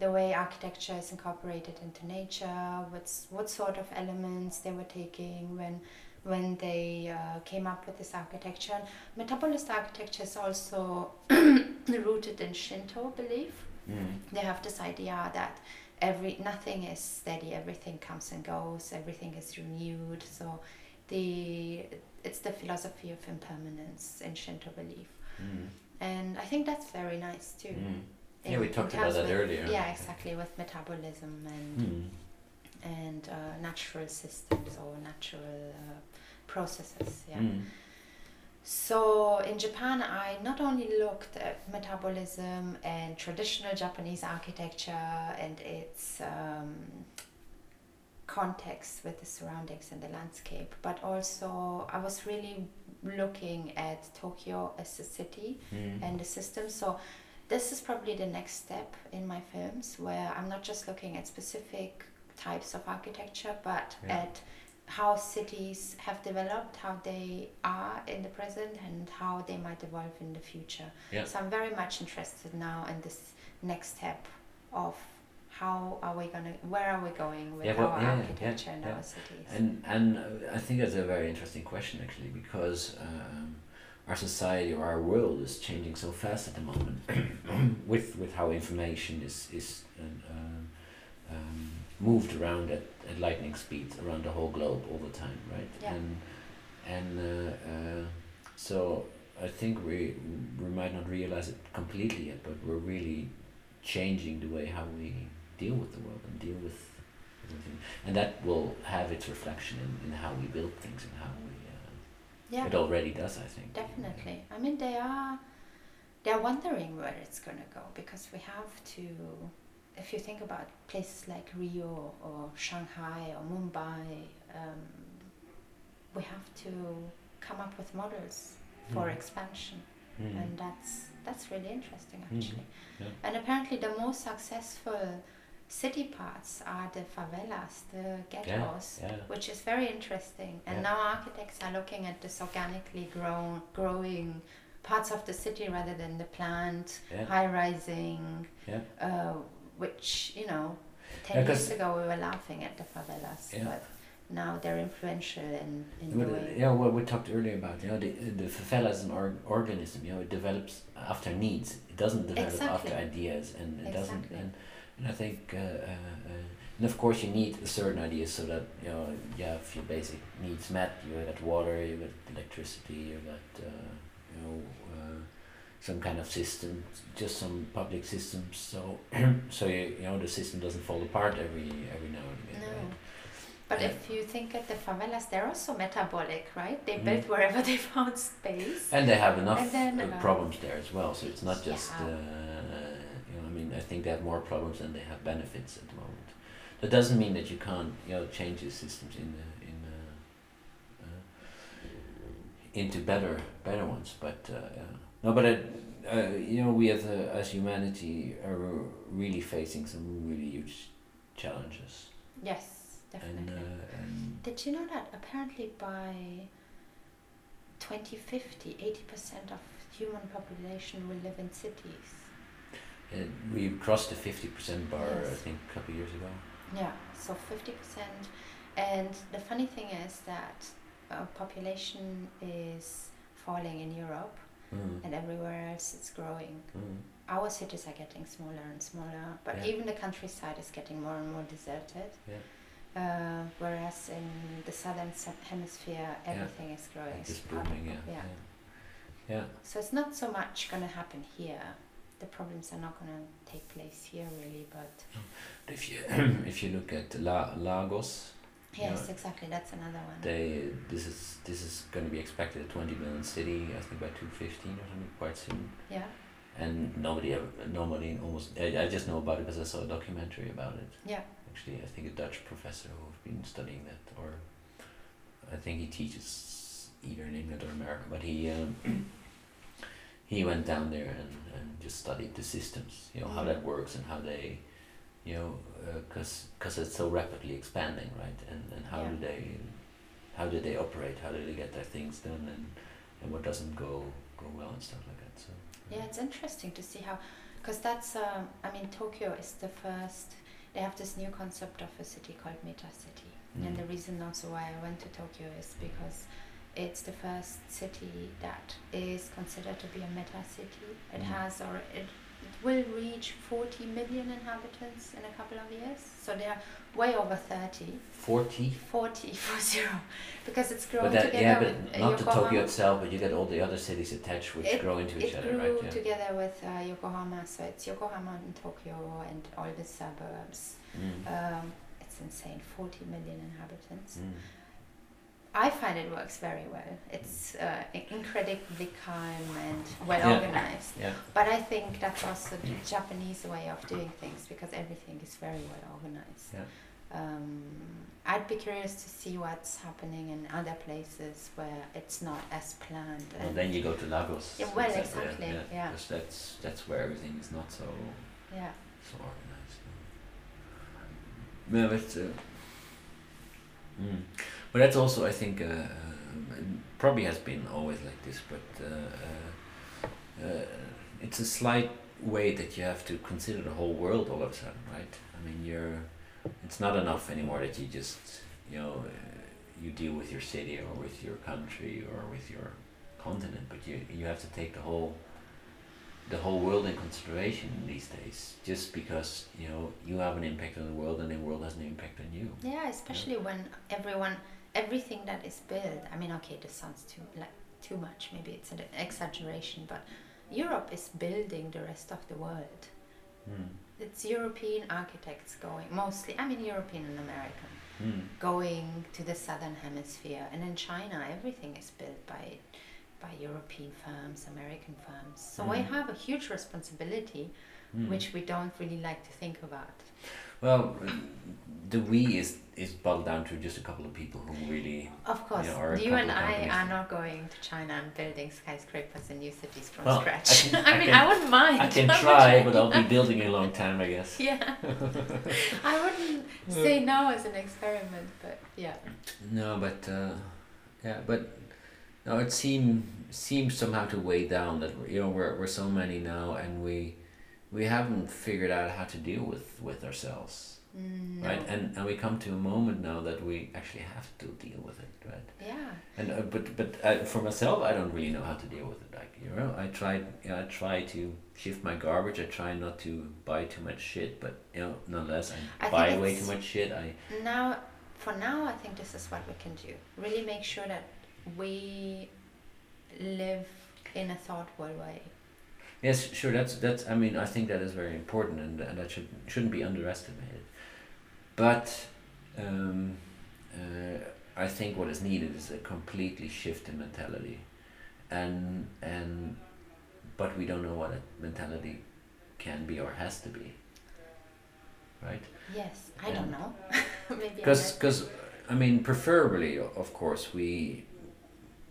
the way architecture is incorporated into nature. What's what sort of elements they were taking when when they uh, came up with this architecture. And metabolist architecture is also rooted in Shinto belief. Mm. They have this idea that every nothing is steady, everything comes and goes, everything is renewed. So the it's the philosophy of impermanence in Shinto belief. Mm. And I think that's very nice too. Mm. In, yeah, we talked about that with, earlier. Yeah, exactly, with metabolism and mm. and uh, natural systems or natural uh, processes. Yeah. Mm. So in Japan, I not only looked at metabolism and traditional Japanese architecture and its um, context with the surroundings and the landscape, but also I was really looking at Tokyo as a city mm. and the system. So this is probably the next step in my films, where I'm not just looking at specific types of architecture, but yeah. at how cities have developed, how they are in the present, and how they might evolve in the future. Yeah. So I'm very much interested now in this next step of how are we gonna, where are we going with yeah, well, our yeah, architecture yeah, and yeah. our cities. And and I think that's a very interesting question actually, because um, our society or our world is changing so fast at the moment, with with how information is is. Uh, um, moved around at, at lightning speeds around the whole globe all the time, right? Yeah. And and uh, uh, so I think we we might not realize it completely yet, but we're really changing the way how we deal with the world and deal with everything, and that will have its reflection in, in how we build things and how we. Uh, yeah. It already does, I think. Definitely. Yeah. I mean, they are they are wondering where it's gonna go, because we have to. If you think about places like Rio or Shanghai or Mumbai, um, we have to come up with models for mm. expansion, mm. and that's that's really interesting actually. Mm. Yeah. And apparently, the most successful city parts are the favelas, the ghettos, yeah. Yeah. which is very interesting. And yeah. now architects are looking at this organically grown, growing. parts of the city rather than the plant, yeah. high-rising. Yeah. Uh, Which, you know, ten yeah, years ago we were laughing at the favelas, yeah. but now they're influential in, in well, the way. Yeah, well, we talked earlier about, you know, the, the favela is an or- organism, you know, it develops after needs. It doesn't develop exactly. after ideas, and it exactly. doesn't, and, and I think, uh, uh, and of course you need certain ideas so that, you know, you have your basic needs met. You got water, you got electricity, you got, uh, you know, uh, some kind of system, just some public system, so so you, you know the system doesn't fall apart every every now and again. No. Right? But yeah. if you think at the favelas, they're also metabolic, right? They mm. built wherever they found space. And they have enough then, uh, problems there as well, so it's not just, yeah. uh, you know, I mean, I think they have more problems than they have benefits at the moment. That doesn't mean that you can't, you know, change the systems in the, in the, uh, into better better ones, but. Uh, yeah. No, but it, uh, you know, we as uh, as humanity are really facing some really huge challenges. Yes, definitely. And, uh, and did you know that apparently by twenty fifty, eighty percent of human population will live in cities? Uh, we crossed the fifty percent bar, yes. I think, a couple of years ago. Yeah, so fifty percent. And the funny thing is that our population is falling in Europe. Mm. And everywhere else it's growing. Mm. Our cities are getting smaller and smaller, but yeah. even the countryside is getting more and more deserted. Yeah. Uh, whereas in the southern hemisphere, everything yeah. is growing. It's booming, yeah. Yeah. yeah. yeah. So it's not so much going to happen here. The problems are not going to take place here, really. But if you if you look at La- Lagos. Yes, yeah. exactly. That's another one. They this is this is going to be expected a twenty million city, I think by two fifteen or something, quite soon. Yeah. And nobody ever, nobody almost. I, I just know about it because I saw a documentary about it. Yeah. Actually, I think a Dutch professor who's been studying that, or I think he teaches either in England or America, but he um, he went down there and, and just studied the systems. You know mm-hmm. how that works and how they. you know, because uh, because it's so rapidly expanding, right? And and how yeah. do they, how do they operate? How do they get their things done? And and what doesn't go go well and stuff like that. So yeah, yeah it's interesting to see how, because that's uh, I mean Tokyo is the first. They have this new concept of a city called Meta City, mm. and the reason also why I went to Tokyo is because it's the first city that is considered to be a meta city. It mm. has or it. It will reach forty million inhabitants in a couple of years. So they are way over thirty. forty? forty, four zero. Because it's growing that, together yeah, with uh, not Yokohama. Not to Tokyo itself, but you get all the other cities attached which it, grow into each other, right? It grew together with uh, Yokohama. So it's Yokohama and Tokyo and all the suburbs. Mm. Um, it's insane, forty million inhabitants. Mm. I find it works very well. It's uh, incredibly calm and well yeah. organized. Yeah. But I think that's also the Japanese way of doing things because everything is very well organized. Yeah. Um, I'd be curious to see what's happening in other places where it's not as planned. And well, then you go to Lagos. Yeah, well, exactly. Yeah, yeah. Because that's that's where everything is not so. Yeah. So organized. No, yeah, but. Uh, Mm. But that's also, I think, uh, uh, probably has been always like this, but uh, uh, uh, it's a slight way that you have to consider the whole world all of a sudden, right? I mean, you're, it's not enough anymore that you just, you know, uh, you deal with your city or with your country or with your continent, but you you have to take the whole, the whole world in consideration these days, just because you know you have an impact on the world and the world has an impact on you. Yeah, especially yeah. when everyone, everything that is built. I mean, okay, this sounds too like too much. Maybe it's an exaggeration, but Europe is building the rest of the world. Mm. It's European architects going mostly. I mean, European and American mm. going to the southern hemisphere, and in China, everything is built by. by European firms, American firms. So mm. we have a huge responsibility, mm. which we don't really like to think about. Well, the we is is boiled down to just a couple of people who really. Of course, you, know, are you and I companies. Are not going to China and building skyscrapers in new cities from well, scratch. I, can, I, I mean, can, I wouldn't mind. I can try, but I'll be building a long time, I guess. Yeah, I wouldn't say no as an experiment, but yeah. No, but uh, yeah, but. No, it seems seems somehow to weigh down that we're, you know we're we're so many now, and we we haven't figured out how to deal with, with ourselves, no. right? And and we come to a moment now that we actually have to deal with it, right? Yeah. And uh, but but uh, for myself, I don't really know how to deal with it. Like you know, I tried you know, I try to shift my garbage. I try not to buy too much shit, but you know, nonetheless, I, I buy way too much shit. I now for now, I think this is what we can do. Really make sure that. We live in a thoughtful way. Yes, sure. That's that's. I mean, I think that is very important, and and that should shouldn't be underestimated. But um, uh, I think what is needed is a completely shift in mentality, and and but we don't know what that mentality can be or has to be. Right. Yes, I and don't know. Maybe. Because because I mean, preferably, of course, we.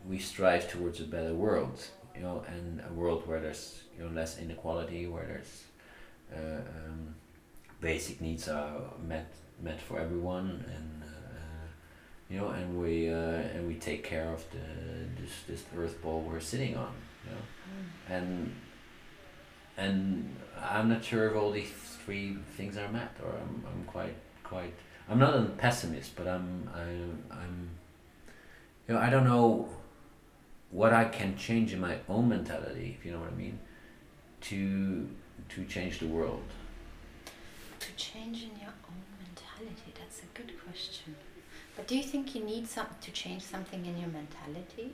We strive towards a better world, you know, and a world where there's you know less inequality, where there's uh, um, basic needs are met met for everyone, and uh, you know, and we uh, and we take care of the this this earth ball we're sitting on, you know, mm. and and I'm not sure if all these three things are met, or I'm I'm quite quite I'm not a pessimist, but I'm I'm I'm you know I don't know. What I can change in my own mentality, if you know what I mean, to to change the world. To change in your own mentality, that's a good question. But do you think you need some to change something in your mentality?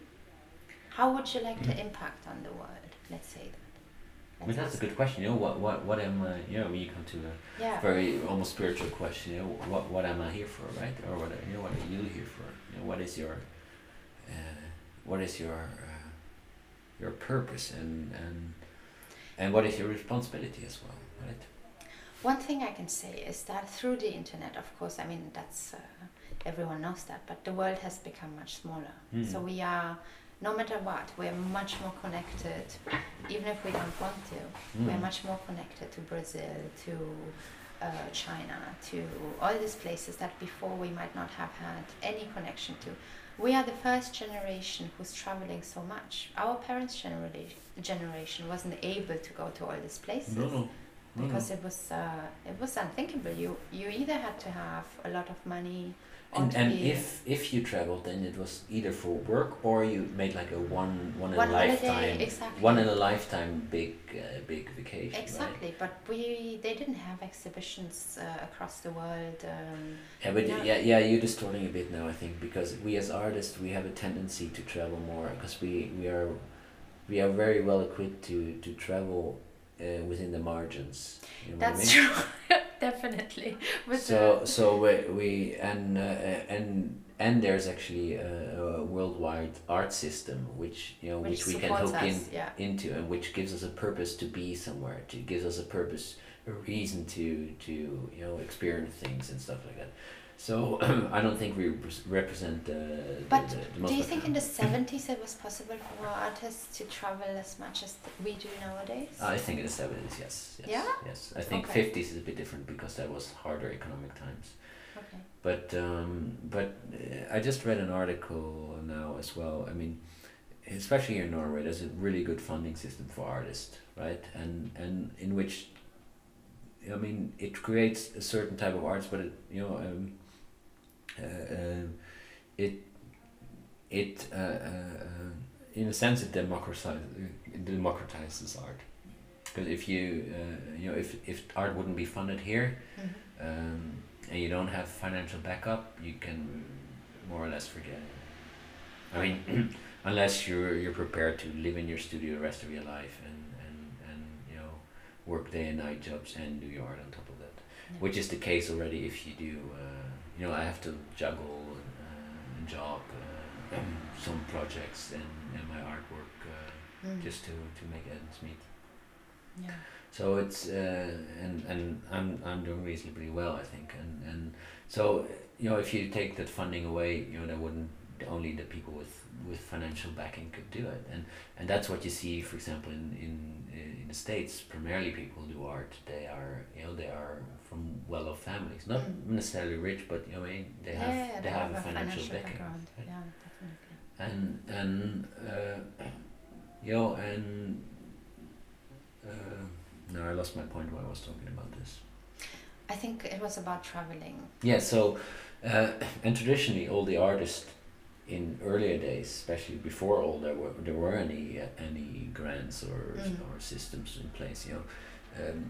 How would you like mm. to impact on the world? Let's say that. Let's I mean, that's a good question. You know, what what what am I? You know, when you come to a yeah. very almost spiritual question, you know, what what am I here for, right? Or what you know, what are you here for? You know, what is your uh, what is your uh, your purpose and, and and what is your responsibility as well, right? One thing I can say is that through the internet, of course, I mean that's uh, everyone knows that, but the world has become much smaller. Mm. So we are, no matter what, we are much more connected, even if we don't want to. Mm. We are much more connected to Brazil, to uh, China, to all these places that before we might not have had any connection to. We are the first generation who's traveling so much. Our parents' generation generation wasn't able to go to all these places. No, no. No, because no. it was uh, it was unthinkable. You you either had to have a lot of money. And and be, if if you traveled, then it was either for work or you made like a one one in one a lifetime holiday, exactly. one in a lifetime big uh, big vacation. Exactly, right? But we they didn't have exhibitions uh, across the world. Um, yeah, but you know, yeah, yeah, you're distorting a bit now, I think, because we as artists we have a tendency to travel more because we we are we are very well equipped to to travel. Uh, within the margins. You know That's I mean? True, definitely. With so the... so we, we and uh, and and there's actually a, a worldwide art system which you know which, which we can hook us, in yeah. into and which gives us a purpose to be somewhere. To gives us a purpose, a reason to to you know experience things and stuff like that. So I don't think we represent the. the but the, the do you think in the seventies it was possible for artists to travel as much as we do nowadays? I think in the seventies, yes. yes yeah. Yes, I think okay. fifties is a bit different because that was harder economic times. Okay. But um, but I just read an article now as well. I mean, especially here in Norway, there's a really good funding system for artists, right? And and in which, I mean, it creates a certain type of arts, but it you know. Um, Uh, uh, it it uh, uh, in a sense it democratizes it democratizes art, because if you uh, you know if if art wouldn't be funded here, mm-hmm. um, and you don't have financial backup, you can more or less forget it. I mean, unless you're you're prepared to live in your studio the rest of your life and and and you know work day and night jobs and do your art on top of that, yeah. which is the case already if you do. Uh, You know, I have to juggle uh, and job, uh, um, some projects and, and my artwork uh, mm. just to, to make ends meet. Yeah. So it's uh, and and I'm I'm doing reasonably well, I think, and and so you know if you take that funding away, you know there wouldn't only the people with, with financial backing could do it, and and that's what you see, for example, in in in the States. Primarily, people who do art, they are you know they are. from well-off families, not mm. necessarily rich, but you know, they have yeah, yeah, they, they have, have a financial, financial backing, background. Right? Yeah, definitely. And and uh, you know, and uh, no, I lost my point when I was talking about this. I think it was about traveling. Yeah. So, uh, and traditionally, all the artists in earlier days, especially before all there were there were any any grants or mm. or systems in place, you know. Um,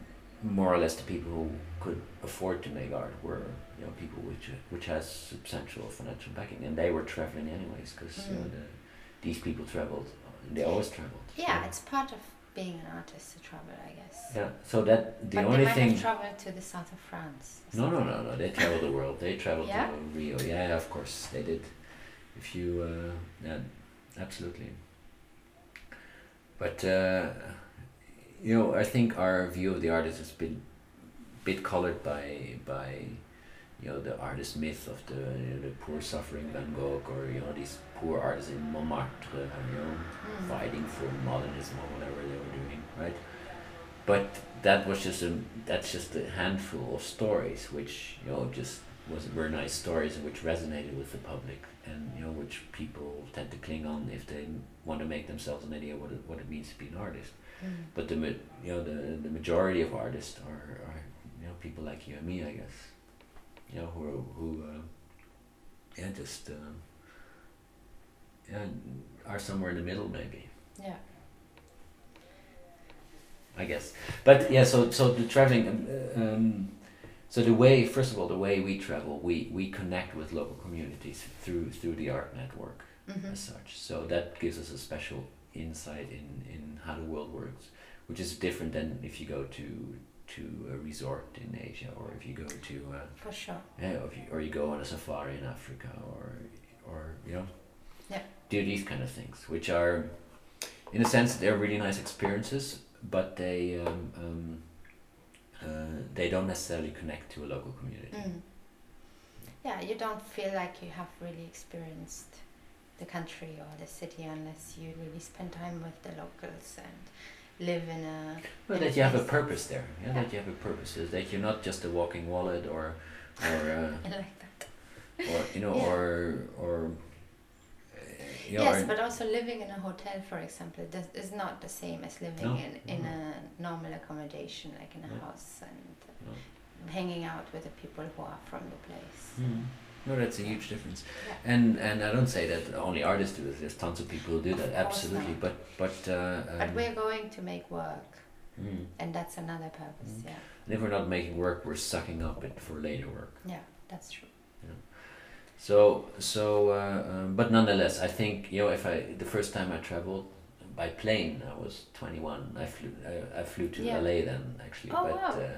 more or less the people who could afford to make art were you know people which which has substantial financial backing, and they were traveling anyways because mm. you know, the, these people traveled, they always traveled. Yeah, so. It's part of being an artist to travel, I guess. Yeah, so that the but only they might thing have traveled to the south of France. No, no, no, no. They traveled the world. They traveled yeah? to Rio. Yeah, of course they did. If you, uh, yeah, absolutely. But. Uh, You know, I think our view of the artist has been a bit colored by, by you know, the artist myth of the, you know, the poor suffering Van Gogh, or, you know, these poor artists in Montmartre, you know, mm. fighting for modernism or whatever they were doing, right? But that was just a, that's just a handful of stories which, you know, just was, were nice stories and which resonated with the public and, you know, which people tend to cling on if they want to make themselves an idea what it, what it means to be an artist. But the you know the the majority of artists are, are you know people like you and me, I guess, you know who who uh, yeah just uh, yeah are somewhere in the middle maybe. Yeah. I guess, but yeah. So so the traveling, um, so the way first of all the way we travel, we we connect with local communities through through the art network mm-hmm. as such. So that gives us a special insight in, in how the world works, which is different than if you go to to a resort in Asia, or if you go to uh, for sure yeah or, if you, or you go on a safari in Africa, or or you know yeah do these kind of things, which are in a sense they're really nice experiences, but they um, um, uh, they don't necessarily connect to a local community. Mm. Yeah, you don't feel like you have really experienced the country or the city unless you really spend time with the locals and live in a... Well, in that a you have a purpose there. Yeah, yeah. That you have a purpose. Is that you're not just a walking wallet or... or uh, I like that. Or, you know, yeah. or... or You know, yes, but also living in a hotel, for example, does, is not the same as living no, in, in no. a normal accommodation, like in a no. house, and uh, no. hanging out with the people who are from the place. Mm. No, that's a huge difference. Yeah. And and I don't say that only artists do it. There's tons of people who do of that, absolutely. Not. But but uh, um, but we're going to make work, mm. and that's another purpose, mm. yeah. And if we're not making work, we're sucking up it for later work. Yeah, that's true. Yeah. So so, uh, um, but nonetheless, I think you know if I the first time I traveled by plane, I was twenty-one. I flew I, I flew to yeah. L A then actually, oh, but wow. uh,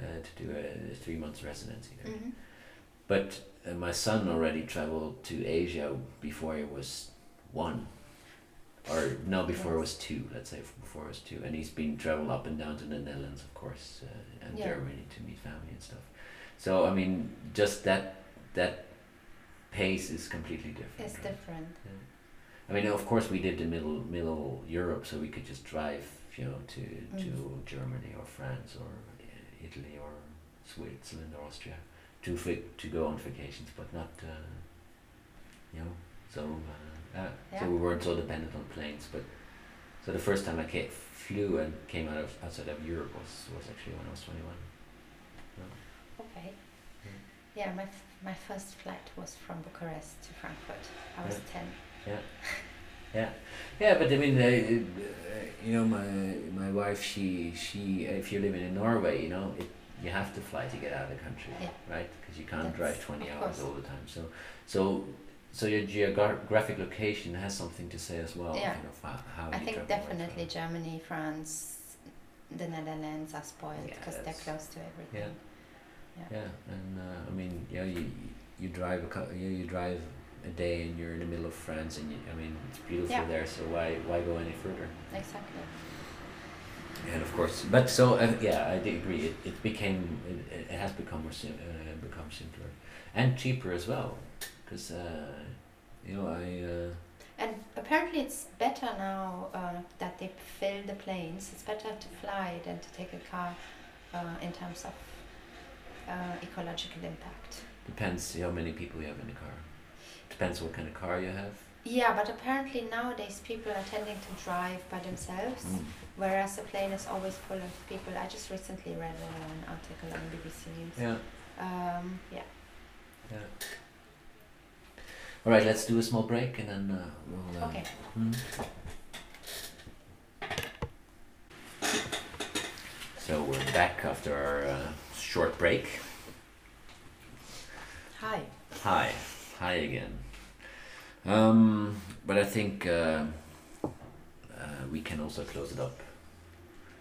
uh, to do a three months residency there. Mm-hmm. But uh, my son already traveled to Asia before he was one, or no, before yes. it was two. Let's say before it was two, and he's been traveled up and down to the Netherlands, of course, uh, and yeah. Germany to meet family and stuff. So I mean, just that. That pace is completely different. It's right? different. Yeah. I mean, of course, we lived in middle middle Europe, so we could just drive, you know, to mm. to Germany or France or Italy or Switzerland or Austria to fit, to go on vacations, but not, uh, you know, so uh, uh, yeah. so we weren't so dependent on planes. But so the first time I came, flew and came out of outside of Europe was was actually when I was twenty-one. Yeah. Okay. Yeah, my f- my first flight was from Bucharest to Frankfurt. I was yeah. ten. Yeah, yeah, yeah. But I mean, uh, you know, my my wife, she she. If you're living in Norway, you know, it, you have to fly to get out of the country, yeah. right? Because you can't That's, drive twenty hours all the time. So so so your geographic location has something to say as well. Yeah. You know, f- how I you think definitely Germany, France, the Netherlands are spoiled because yeah, they're close to everything. Yeah. Yeah. yeah, and uh, I mean, yeah, you you drive a co- you, you drive a day, and you're in the middle of France, and you, I mean, it's beautiful yeah. there. So why why go any further? Exactly. And of course, but so uh, yeah, I do agree. It it became it, it has become more sim- uh, become simpler, and cheaper as well, because uh, you know I. Uh, and apparently, it's better now uh, that they fill the planes. It's better to fly than to take a car, uh, in terms of. Uh, ecological impact. Depends how many people you have in the car. Depends what kind of car you have. Yeah, but apparently nowadays people are tending to drive by themselves, mm. whereas the plane is always full of people. I just recently read an article on B B C News. Yeah. Um, yeah. Yeah. All right, let's do a small break and then uh, we'll... Uh, okay. Mm. So we're back after our... Uh, short break. Hi. Hi. Hi again. Um, but I think uh, uh, we can also close it up.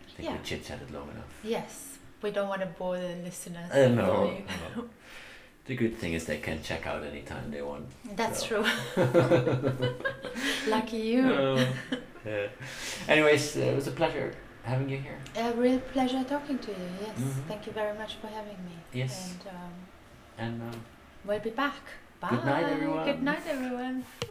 I think yeah. we chit-chatted long enough. Yes. We don't want to bore the listeners. Uh, no. no. The good thing is they can check out anytime they want. That's so. True. Lucky you. Um, yeah. Anyways, it was a pleasure. Having you here. A real pleasure talking to you, yes. Mm-hmm. Thank you very much for having me. Yes. And, um, and um, we'll be back. Bye. Good night, everyone. Good night, everyone.